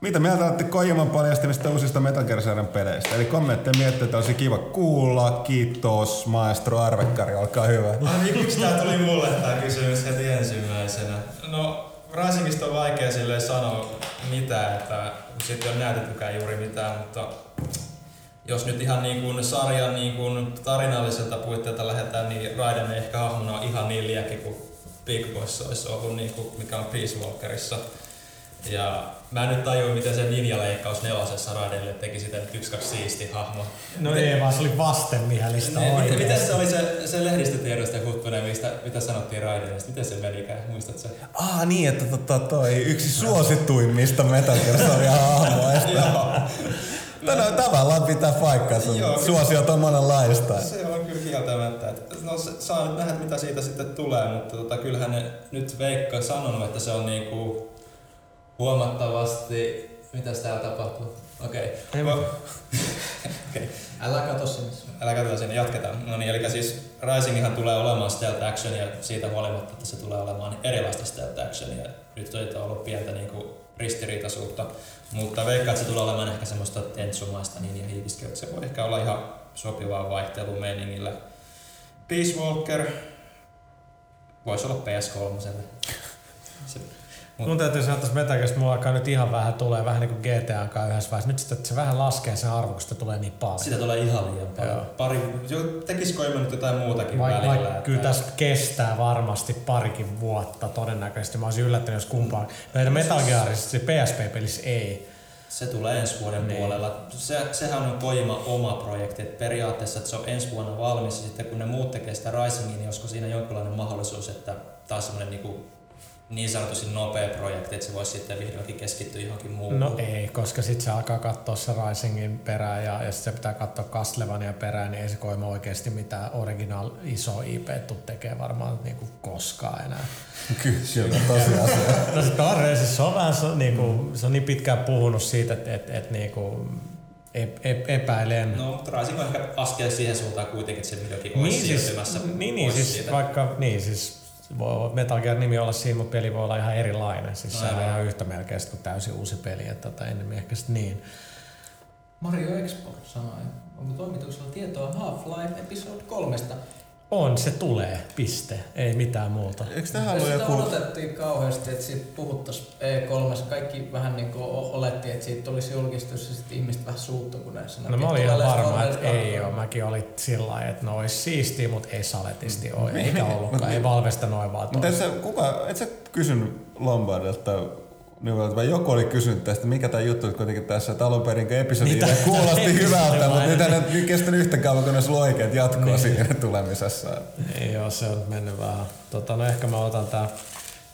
Mitä mieltä olette Kojiman paljastamista uusista Metal Gear-sarjan peleistä? Eli kommentteja miettii, että olisi kiva kuulla. Kiitos, maestro Arvekari, olkaa hyvä. Ai, miksi tää tuli mulle tää kysymys heti ensimmäisenä? No... Racingista on vaikea silleen sanoa mitään, että siitä ei ole näytettykään juuri mitään, mutta jos nyt ihan niin kuin sarjan niin kuin tarinalliselta puitteelta lähdetään, niin Raiden ei ehkä hahmona ole ihan niin liäkki kuin Big Boss olisi ollut, niin kuin mikä on Peace Walkerissa. Ja mä en nyt tajua, miten se linjaleikkaus nelosessa Raidelle teki sitä yksi kaksi siisti hahmo. No miten, ei vaan, se oli vastenmielistä oikein. Miten se oli se, se lehdistötiedosta Huttunen, mitä sanottiin Raidelle? Miten se menikään? Muistatko se? Ah niin, että to, to, toi yksi suosituimmista Metal Gear-sarjan hahmoista. Tänään tavallaan pitää paikkansa. Suosiot on monenlaista. Se on kyllä kieltämättä. No saa nyt nähdä, mitä siitä sitten tulee, mutta tota, kyllähän ne nyt Veikka on sanonut, että se on niinku... Huomattavasti... Mitäs täällä tapahtuu? Okei. Okay. Okay. Älä kato sen. Älä kato sen, jatketaan. No niin, eli siis Risingihan tulee olemaan stealth actionia siitä huolimatta, että se tulee olemaan erilaista stealth actionia. Nyt on ollut pientä niinku ristiriitaisuutta, mutta veikkaan, että se tulee olemaan ehkä semmoista tentsumaista niin ja hiivistä, että se voi ehkä olla ihan sopivaa vaihtelua meiningillä. Peace Walker voisi olla P S kolme. Mut. Mun täytyy sanoa, että Metal Gearista mulla alkaa nyt ihan vähän tulee, vähän niin kuin G T A yhdessä vaiheessa. Nyt sitä, se vähän laskee sen arvo, kun sitä tulee niin paljon. Sitä tulee ihan liian paljon. Joo. Pari, tekisikö mä nyt jotain muutakin vai, välillä? Vai, että... Kyllä tässä kestää varmasti parikin vuotta todennäköisesti. Mä olisin yllättänyt, jos kumpaan. Mm. Metal Gearista, se P S P-pelissä ei. Se tulee ensi vuoden niin. puolella. Se, sehän on Kojima oma projekti. Et periaatteessa että se on ensi vuonna valmis ja sitten kun ne muut tekee sitä Risingin, niin olisiko siinä jonkinlainen mahdollisuus, että taas semmoinen niinku... niin sanotusti nopea projekti, että se voisi sitten vihdoinkin keskittyä johonkin muuhun. No ei, koska sitten se alkaa katsoa se Risingin perään ja, ja sitten se pitää katsoa Castlevania perään, niin ei se Koima oikeasti mitään original iso I P tule tekee varmaan niin kuin koskaan enää. Kyllä, se on tosiaan. No se tarve, siis se on vähän, se on niin, kuin, se on niin pitkään puhunut siitä, että et, et, niin kuin... epäilen. No, mutta Rising on ehkä askel siihen suuntaan kuitenkin, että se vihdoinkin olisi niin, siirtymässä pois niin, niin, siis, siitä. Vaikka, niin siis... Metal Gear-nimi olla siinä, mutta peli voi olla ihan erilainen. Siis se on ihan yhtä melkein kuin täysin uusi peli, että tota, ennemmin ehkä sitten niin. Mario Expo sanoi, onko toimituksella tietoa Half-Life Episode kolmesta? On, se tulee, piste. Ei mitään muuta. Eikö tähän sitä joku... odotettiin kauheasti, että siitä puhuttaisiin E kolme. Kaikki vähän niin kuin olettiin, että siitä tulisi julkistus ja sitten ihmiset vähän suuttu, kun näissä näkyy. No mä olin ihan varma, että ei ole. Mäkin olin sillä lailla, että no olisi siistiä, mutta ei saletisti ole. Eikä ollutkaan, ei Valvesta noin vaan. Mutta et sä kysynyt Lombardilta? Niin, joku oli kysynyt tästä, mikä tämä juttu on kuitenkin tässä, että alun perin episodi niin, kuulosti tämän hyvältä, mutta nyt hän ei kestänyt yhtä kauan, kun ne sulla oikeat jatkoa niin. Siihen tulemisessa. Joo, se on mennyt vähän. Tota, no ehkä mä otan tää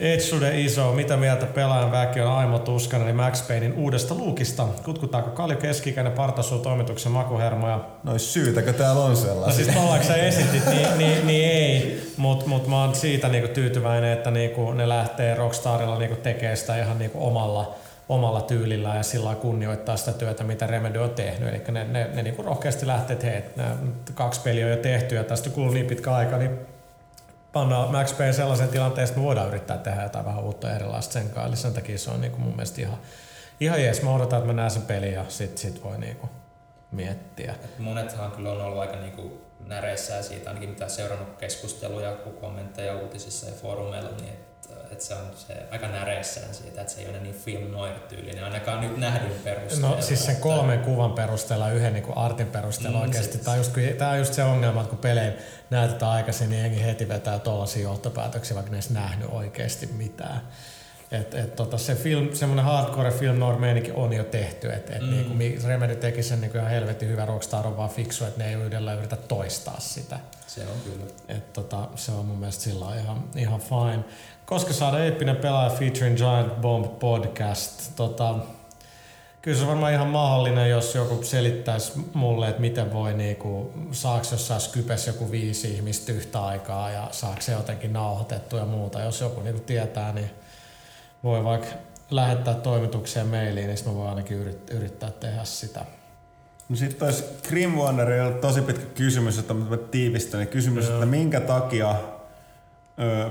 Etsude Iso, mitä mieltä pelaajan väki on Aimo Tuskanen, eli Max Paynein uudesta luukista. Kutkutaanko Kalju keski-ikäinen partasuu toimituksen makuhermoja? No syytäkö täällä on sellaisia? No siis tollaanko sä esitit, niin, niin, niin ei. Mut, mut mä oon siitä niinku tyytyväinen, että niinku ne lähtee Rockstarilla niinku tekemään sitä ihan niinku omalla, omalla tyylillä ja sillä kunnioittaa sitä työtä, mitä Remedy on tehnyt. Eli ne, ne, ne niinku rohkeasti lähtee, että hei, nämä kaksi peliä on jo tehty ja tästä kuluu niin pitkä aika, niin pannaan Max Payne sellaisen tilanteen, että me voidaan yrittää tehdä jotain vähän uutta erilaista sen kanssa. Eli sen takia se on niin kuin mun mielestä ihan, ihan jees. Mä odotan, että mä näen sen pelin ja sit, sit voi niin kuin miettiä. Monethan kyllä on ollut aika niin kuin näreissä ja siitä ainakin mitä seurannut keskusteluja, kommentteja uutisissa ja foorumeilla, niin että, että se on se aika näreissään siitä, että se ei ole niin film noir-tyylinen, ainakaan nyt nähdyn perusteella. No siis sen kolmen kuvan perusteella, yhden niin kuin artin perusteella mm, oikeasti. Tämä on, just, tämä on just se ongelma, että kun pelejä näytetään aikaisin, niin jengi heti vetää tuollaisia johtopäätöksiä, vaikka ne eivät nähnyt oikeasti mitään. Et, et, tota, se film, semmoinen hardcore film noir meininki on jo tehty, että et, mm. niinku, Remedy teki sen niinku, ihan helvetin hyvä, Rockstar on vaan fiksu, että ne ei yhdellä yritä toistaa sitä. Se on kyllä. Et, tota, se on mun mielestä sillä ihan, ihan fine. Koska saada eeppinen pelaaja featuring Giant Bomb podcast? Tota, kyllä se on varmaan ihan mahdollinen, jos joku selittäisi mulle, että miten voi, niinku, saaks jossain Skypes joku viisi ihmistä yhtä aikaa ja saaks se jotenkin nauhoitettua ja muuta. Jos joku niinku, tietää, niin voi vaikka lähettää toimitukseen mailiin, niin mä voin ainakin yrit, yrittää tehdä sitä. No sit olisi Grim Wanderilla tosi pitkä kysymys, jota mä tiivistän. Kysymys, no. Että minkä takia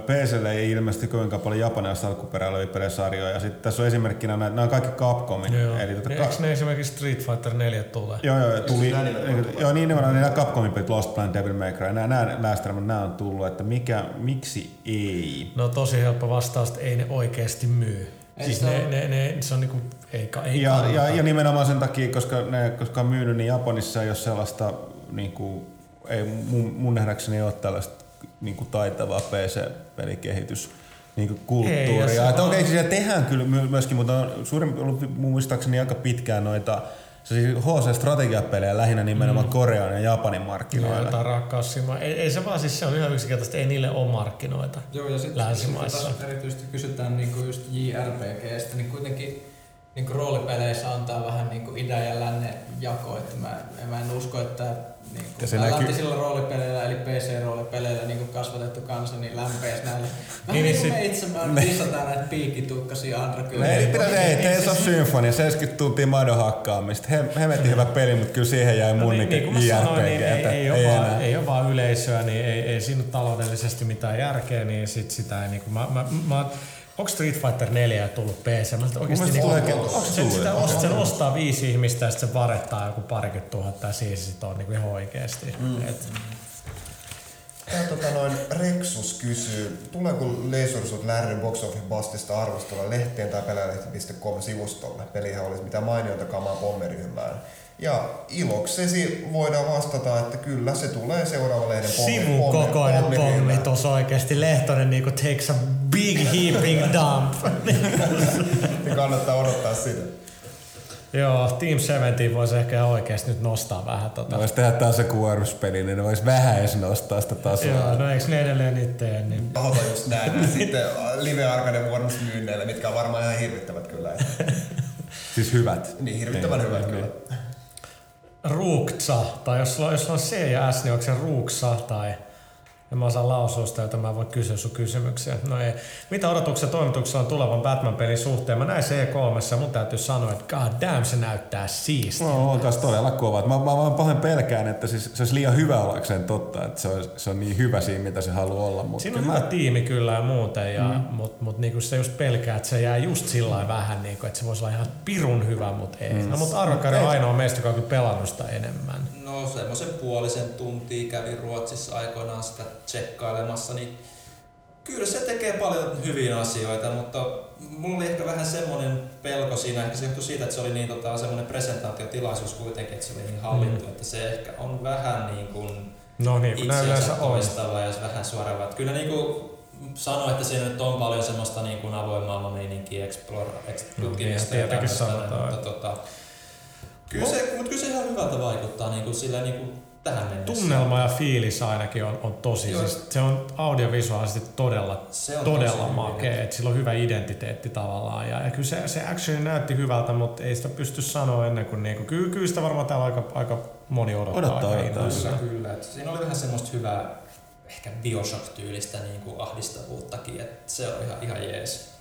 P C:lle ei ilmeisesti kuinka paljon japanilaista alkuperäisarjoja. Ja sitten tässä on esimerkkinä, nämä on kaikki Capcomin. Joo. Eli tuota, eikö ne esimerkiksi Street Fighter neljä tulee? Joo, joo, tuli. Joo, niin nimenomaan nämä Capcomin pelit, Lost Planet, Devil May Cry, nämä läästärmät, nämä on tullut, että mikä, miksi ei? No tosi helppo vastaus, että ei ne oikeasti myy. Siis ne, ne, ne, se on niinku, ei, ei ja, ja, ja nimenomaan sen takia, koska ne koska on myynyt, niin Japanissa ei ole sellaista, niinku, ei mun, mun nähdäkseni ole tällaista, niinku taitavaa P C-pelikehitys niinku kulttuuria. Okei, okay, siellä tehdään kyllä myöskin, mutta on suurin ollut muistaakseni aika pitkään noita H C-strategiapelejä lähinnä nimenomaan mm. Korean ja Japanin markkinoilla. Joo, rakkaussima. Ei, ei se vaan, siis se on ihan yksinkertaisesti, ei niille ole markkinoita. Joo, ja sitten sit erityisesti kysytään niinku just J R P G:stä, niin kuitenkin niinku roolipeleissä antaa vähän niinku idän ja lännen jako, että mä, mä en usko, että Niin, se näkyy sillä roolipeleillä, eli P C-roolipeleillä niin kasvatettu kansa, niin lämpeäs näillä. Mä niin, niin sit... itse mä lisätään näitä piikkitukkasia androkyliä. Ei pidä, ei, Tees on Symfonia, seitsemänkymmentä tuntia madon hakkaamista. Hemmetin hyvä peli, mutta kyllä siihen jäi mun I R P G. Niin kuin mä sanoin, ei ole vaan yleisöä, niin ei siinä ole taloudellisesti mitään järkeä, niin sit sitä ei niinku... Onko Street Fighter neljä tullut P C? Sen ostaa viisi ihmistä ja sitten se varettaa joku parikymmentä tuhatta ja siis sit on niinku ihan oikeesti. Mm. Et. Tää, tota noin, Rexus kysyy, tuleeko Laser Suit Larryn Box Office Bustista arvostella lehteen tai pelaajalehti piste com sivustolle? Pelihän olisi mitä mainioita kamaa pommeryhmään. Ja iloksesi voidaan vastata, että kyllä se tulee seuraava lehden pommeryhmään. Sivun kokoinen pommi tuossa oikeesti. Lehtonen niinku takes a big heaping dump. Ja kannattaa odottaa sitä. Joo, Team Seventeen voisi ehkä oikeesti nyt nostaa vähän tota. Voisi tehdä tasakuormuspeli, niin ne vois vähän edes nostaa sitä tasoa. Joo, no eiks ne edelleen niitä tee? Niin... Tahota just näin sitten live-arkainen vuormusmyynneillä, mitkä on varmaan ihan hirvittävät kyllä. Siis hyvät. Niin, hirvittävän niin, hyvät niin. Kyllä. Ruuksa, tai jos sulla on, jos on C ja S, niin onko se Ruuksa tai... En mä osaa lausua sitä, jota mä voin kysyä sun kysymyksiä. No ei. Mitä odotuksia toimituksella on tulevan Batman-pelin suhteen? Mä näin E kolmessa, mun täytyy sanoa, että god damn, se näyttää siistiä. No on taas todella kova. Mä, mä vaan pahoin pelkään, että siis, se olisi liian hyvä ollakseen totta, että se on, se on niin hyvä siinä, mitä se haluaa olla. Mut siinä on hyvä mä... tiimi kyllä ja muuten, ja, mm. mutta mut, niinku se just pelkää, että se jää just sillä mm. vähän, niinku, että se voisi olla ihan pirun hyvä, mutta ei. Mm. No mutta Arvekari on ainoa meistä, joka on kyllä pelannut sitä enemmän. No semmoisen puolisen tuntia kävin Ruotsissa aikoinaan sitä tsekkailemassa, niin kyllä se tekee paljon hyviä asioita, mutta mulla oli ehkä vähän semmoinen pelko siinä, ehkä se johtui siitä, että se oli niin tota, semmoinen presentaatiotilaisuus kuitenkin, että se oli niin hallittu, mm. että se ehkä on vähän niin kuin no niin, itseänsä toistava ja vähän suorava. Että kyllä niin kuin sanoin, että siinä nyt on paljon semmoista niin kuin avoimaailmameininkiä, explore, tutkimista ja tämmöistä, mutta tota, kyllä se, mut kyllä se ihan hyvältä vaikuttaa niin kuin sillä niin kuin tähän mennessä. Tunnelma ja fiilis ainakin on, on tosi, siis se on audiovisuaalisesti todella, on todella makea, että sillä on hyvä identiteetti tavallaan. Ja, ja kyllä se, se actually näytti hyvältä, mutta ei sitä pysty sanoa ennen kuin niinku. Kyllä, kyllä sitä varmaan täällä aika, aika moni odottaa. Odottaa, odottaa. Kyllä, että siinä oli vähän semmoista hyvää, ehkä Bioshock-tyylistä niinku ahdistavuuttakin, että se on ihan, ihan jees.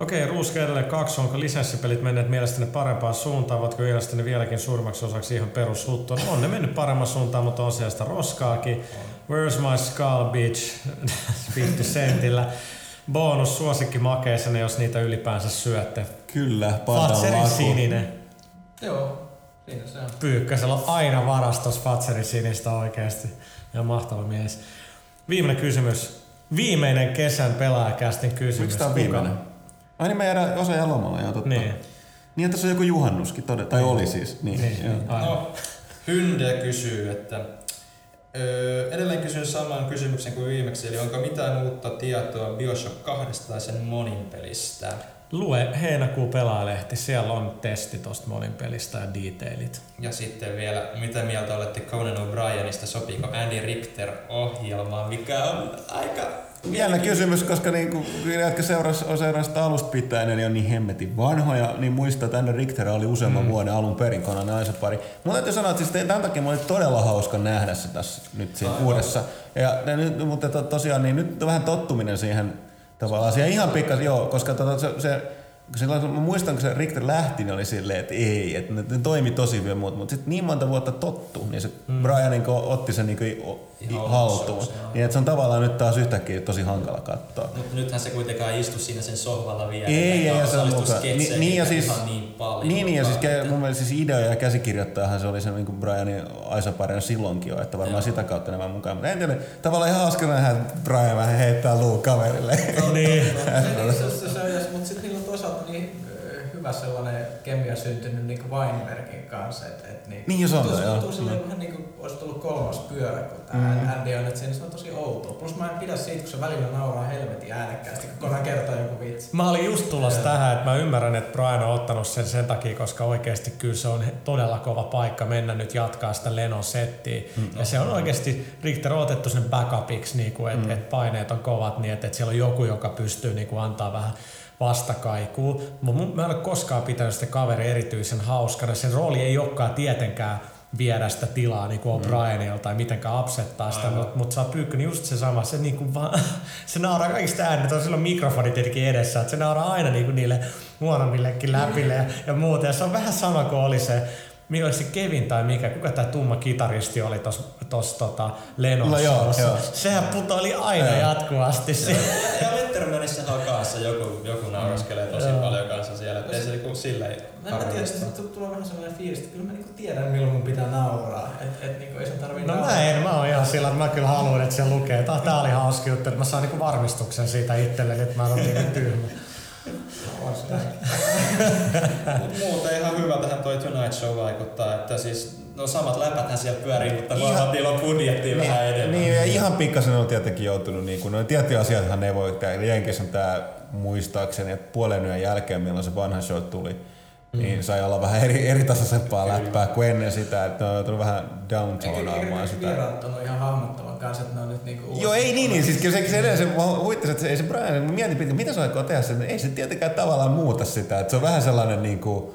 Okei, Ruuska edelleen kaksi. Onko lisenssipelit menneet mielestäni parempaan suuntaan? Ovatko mielestäni vieläkin suurimmaksi osaksi ihan perushuttua? No, on ne mennyt paremman suuntaan, mutta on sieltä roskaakin. On. Where's my skull, bitch? viisikymmentä sentillä. Bonus suosikki makeisena, jos niitä ylipäänsä syötte. Kyllä, Fatserin sininen. Joo, siinä se on. Pyykkäsellä on aina varastos Fatserin sinistä oikeasti. Ja mahtava mies. Viimeinen kysymys. Viimeinen kesän pelaajakästin kysymys. Miksi tämä on viimeinen? Ai niin, mä jäädään osa ja lomalla, joo totta. Niin. Niin, että se on joku juhannuskin, todella, tai oli siis. Niin, niin. No, Hynde kysyy, että öö, edelleen kysyn saman kysymyksen kuin viimeksi, eli onko mitään uutta tietoa Bioshock kaksi tai sen moninpelistä? Lue heinäkuun pelaalehti, siellä on testi tuosta moninpelistä ja detailit. Ja sitten vielä, mitä mieltä olette Conan O'Brienista, sopiiko Andy Richter ohjelmaan, mikä on aika... Jännä kysymys, koska niinku, jotka seurasivat seurasta alusta pitäen, eli on niin hemmetin vanhoja, niin muistaa, että Andy Richter oli useamman mm. vuoden alun perin Conan Naisapari. Mun täytyy sanoa, että siis tämän takia mä oli todella hauska nähdä se tässä nyt siinä Aivan. uudessa. Ja, ja nyt, mutta to, tosiaan niin nyt on vähän tottuminen siihen tavallaan siihen ihan pikkasen, joo, koska to, se... se Silloin, mä muistan, kun se Richter lähti, niin oli silleen, että ei, että ne toimi tosi vielä muuta, mutta sitten niin monta vuotta tottu, niin se mm. Brian niin otti sen niin ihan haltuun. Niin, että se on tavallaan nyt taas yhtäkkiä tosi hankala katsoa. Mutta nythän se kuitenkaan istu siinä sen sohvalla vielä. Ei, ja se on mukaan. Niin, niin ja siis, niin paljon, niin, niin, ja siis mun mielestä siis idea ja käsikirjoittajahan se oli se niin Brianin Aisaparina silloinkin jo, että varmaan joo. Sitä kautta nämä mukaan. Mutta en tiedä, tavallaan ihan hauska nähdä, että Brian vähän heittää luu kaverille. No niin. Mutta sitten niillä on toisaalta niin hyvä sellainen kemia syntynyt niin Weinbergin kanssa. Et, et niin, niin se on tosi, joo. Tosi, joo. Vähän niin kuin olisi tullut kolmas pyörä, kun tämä mm. Andy on nyt siinä. Se on tosi outoa. Plus mä en pidä siitä, kun se välillä nauraa helvetin äänekkäästi, kun Conan kertoo joku vitsi. Mä olin just tulossa tähän, että mä ymmärrän, että Brian on ottanut sen sen takia, koska oikeasti kyllä se on todella kova paikka mennä nyt jatkaa sitä Lenon settiä. Mm. Ja se on oikeasti, Richter on otettu sen backupiksi, niin että mm. et paineet on kovat, niin että et siellä on joku, joka pystyy niin antaa vähän... vastakaikuu. Mä en ole koskaan pitänyt sitä kaveria erityisen hauskana. Sen rooli ei olekaan tietenkään viedä sitä tilaa niin kuin O'Brienilta tai mitenkään upsettaa sitä, mutta mut saa Pyykkönen just se sama, se, niin kuin vaan, se nauraa kaikista äänet, on silloin mikrofoni tietenkin edessä, että se nauraa aina niin kuin niille huonommillekin läpille ja, ja muuta, ja se on vähän sama kuin oli se, mikä oli se Kevin tai mikä, kuka tämä tumma kitaristi oli tuossa tota, Lenossa, no joo, joo. sehän putoili aina joo. jatkuvasti. Joo. Ja Lettermanissä hakaassa joku, joku nauraskelee tosi joo. paljon kanssa siellä, ettei se niinku silleen harvista. Tulee vähän sellainen fiilis, että kyllä mä niinku tiedän milloin mun pitää nauraa, että et, niinku ei sen tarvii no nauraa. No mä en, mä oon ihan sillä, että mä kyllä haluan, että se lukee, tää, tää oli hauski juttu, että mä saan niinku varmistuksen siitä itselleni, että mä oon niin tyhmä. Mut muuten ihan hyvä tähän toi Tonight Show vaikuttaa, että siis no samat läpäthän siellä pyörii, mutta vaatii on budjettiin niin, vähän enemmän. Niin, ja ihan pikkasen on tietenkin joutunut, niin kun, no tiettyjä asioitahan ne voi tehdä. Jenkeissä on tää muistaakseni, että puolen yön jälkeen milloin se vanha show tuli, mm. niin sai olla vähän eri, eri tasaisempaa läppää kuin ennen sitä, että ne on joutunut vähän downtonaamaan sitä. Eikä viraat on ihan hahmottavan kanssa, että ne on nyt niinku uusi. Joo, ei niin, niin siis kyllä se edelleen huittasi, että ei se Brian, mietin pitkä, mitä sä aikoo tehdä sen, ei se tietenkään tavallaan muuta sitä, että se on vähän sellainen niinku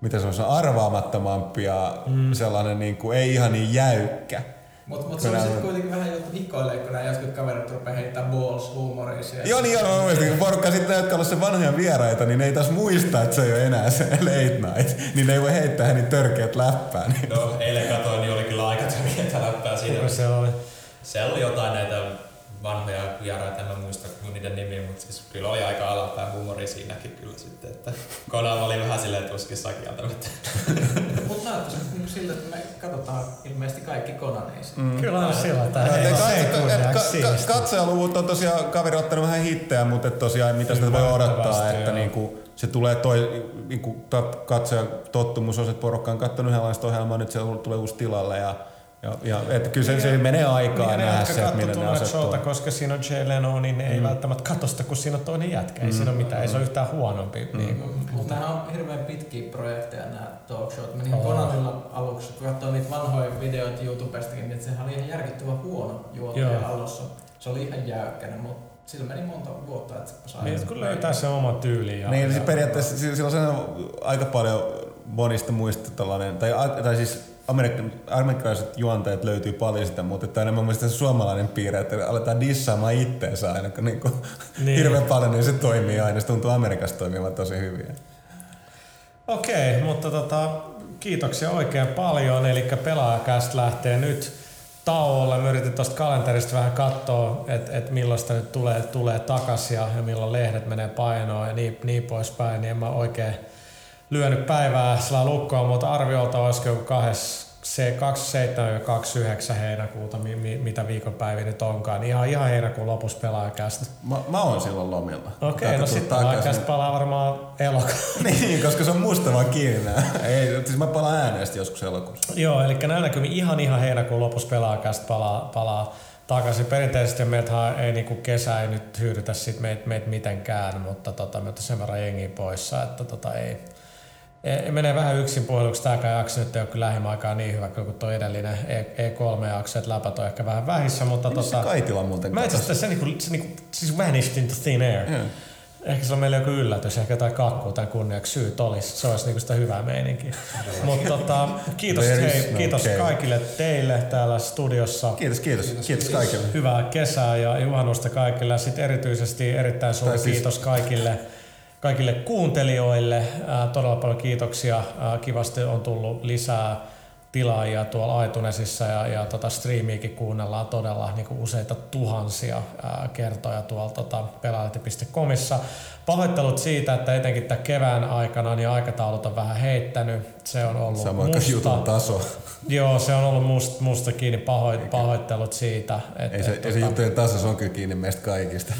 mitä se on, se on arvaamattomampi ja mm. sellainen niin kuin, ei ihan niin jäykkä. Mutta mut se on sitten kuitenkin vähän juttu hikoilee, kun nämä jotkut kaverit rupeaa heittämään balls-huumoria siellä. Joo, niin joo, mielestäni kun porukka sitten, jotka ollaan se vanhoja vieraita, niin ne ei taas muista, että se ei ole enää se late night. Niin ne ei voi heittää hänen törkeät läppää. Niin. No, eilen katoin, niin oli kyllä aika törkeitä läppää siinä. Kuka se oli? Se oli jotain näitä vanhoja vieraita, en mä muista niiden nimiä, mutta siis kyllä oli aika alapäin huumori siinäkin kyllä sitten, että Konava oli vähän silleen tuskissa kieltämättä. Mutta näyttäisi niin siltä, että me katsotaan ilmeisesti kaikki Konaneissa. Mm. Kyllä on sillä tavalla. Katsojaluvut on tosiaan kaveri ottanut vähän hittejä, mutta tosiaan mitä sitä voi odottaa, että niinku se tulee toi niinku katsojan tottumus on, että porukka on katsonut yhdenlaista ohjelmaa, nyt se tulee uusi tilalle ja Ja, ja että kyllä se, se menee aikaa nähdä se, että millä ne asettuu. Koska siinä on Jay Leno, niin ei mm. välttämättä katosta, kun siinä on toinen jätkä. Ei mm. siinä ole mitään, mm. ei se ole yhtään huonompi. Mm. Niin kuin, mm. mutta nämä on hirveän pitkiä projekteja nämä talkshowt. Menin oh. Konanilla aluksi, kun katsoin niitä vanhoja videoita YouTubestakin, niin sehän oli ihan järkyttävän huono juontaja alussa. Se oli ihan jäykkäinen, mutta sillä meni monta vuotta, että saa... Niin, kun löytää se oma tyyli. Niin, siis periaatteessa sillä on sellainen aika paljon monista muista tällainen, tai, tai siis... amerikkalaiset juontajat löytyy paljon sitä, mutta tämä on enemmän mielestäni se suomalainen piirre, että aletaan dissaamaan itteensä aina, kun niinku niin. hirveän paljon, niin se toimii aina. Se tuntuu Amerikassa toimivan tosi hyvin. Okei, okay, mutta tota, kiitoksia oikein paljon. Eli Pelaajakästä lähtee nyt tauolle. Me yritin tuosta kalenterista vähän katsoa, että et milloin sitä nyt tulee, tulee takaisin ja, ja milloin lehdet menee painoon ja niin, niin poispäin, niin en mä oikein... lyönyt päivää sillä lukkoa, mutta arviolta olisiko joku kaksikymmentäseitsemän ja kaksikymmentäyhdeksän heinäkuuta, mi, mitä viikonpäivä nyt onkaan, niin ihan, ihan heinäkuun lopussa Pelaajakästä. Mä, mä oon silloin lomilla. Okei, okay, no sitten Pelaajakästä palaa varmaan elokuussa. Niin, koska se on musta vaan kiinni. Ei, siis mä palaan ääneen joskus elokuussa. Joo, eli näin näkymin ihan ihan heinäkuun lopussa Pelaajakästä palaa, palaa takaisin. Perinteisesti meiltähän ei niin kuin kesä ei nyt hyydytä sit meitä meit mitenkään, mutta tota, me otan sen verran jengiä poissa, että tota ei... Menee vähän yksin puheluksi. Tämäkään jakso nyt ei ole kyllä lähimainkaan niin hyvä kuin tuo edellinen E kolme jakso, että läpät on ehkä vähän vähissä, mutta niin tota... Kaitila muuten mä itse asiassa se niinku, se niinku, siis vanished into thin air. Yeah. Ehkä se on meillä joku yllätys, ehkä jotain kakkua tai kunniaksi syyt olisi. Se olisi niinku sitä hyvää meininkiä. Mutta tota, kiitos, hei, kiitos no kaikille teille täällä studiossa. Kiitos, kiitos. Kiitos, kiitos kaikille. Hyvää kesää ja juhannusta kaikille. Sitten erityisesti erittäin suuri siis... kiitos kaikille. Kaikille kuuntelijoille ää, todella paljon kiitoksia. Ää, kivasti on tullut lisää tilaajia tuolla iTunesissa ja, ja tota, striimiäkin kuunnellaan todella niin kuin useita tuhansia ää, kertoja tuolla tota, pelaajalehti piste comissa. Pahoittelut siitä, että etenkin tämän kevään aikana niin aikataulut on vähän heittänyt. Se on ollut samoin musta. Samoin jutun taso. Joo, se on ollut must, musta kiinni. Pahoit, pahoittelut siitä. Et, ei se, et, se tota, juttujen taso, se on kyllä kiinni meistä kaikista.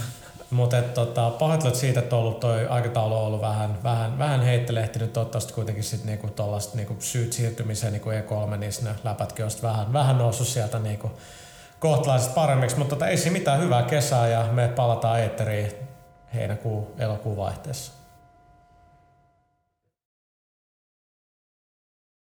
Mutta tota, pahoittelut siitä, että on ollut toi aikataulu on ollut vähän, vähän, vähän heittelehtinyt. Toivottavasti kuitenkin sit niinku tollaista niinku syyt siirtymiseen niinku E kolme, niin ne läpätkin on sit vähän, vähän noussut sieltä niinku kohtalaisesti paremmiksi. Mutta tota, ei siinä mitään, hyvää kesää ja me palataan eetteriin heinäkuun, elokuun vaihteessa.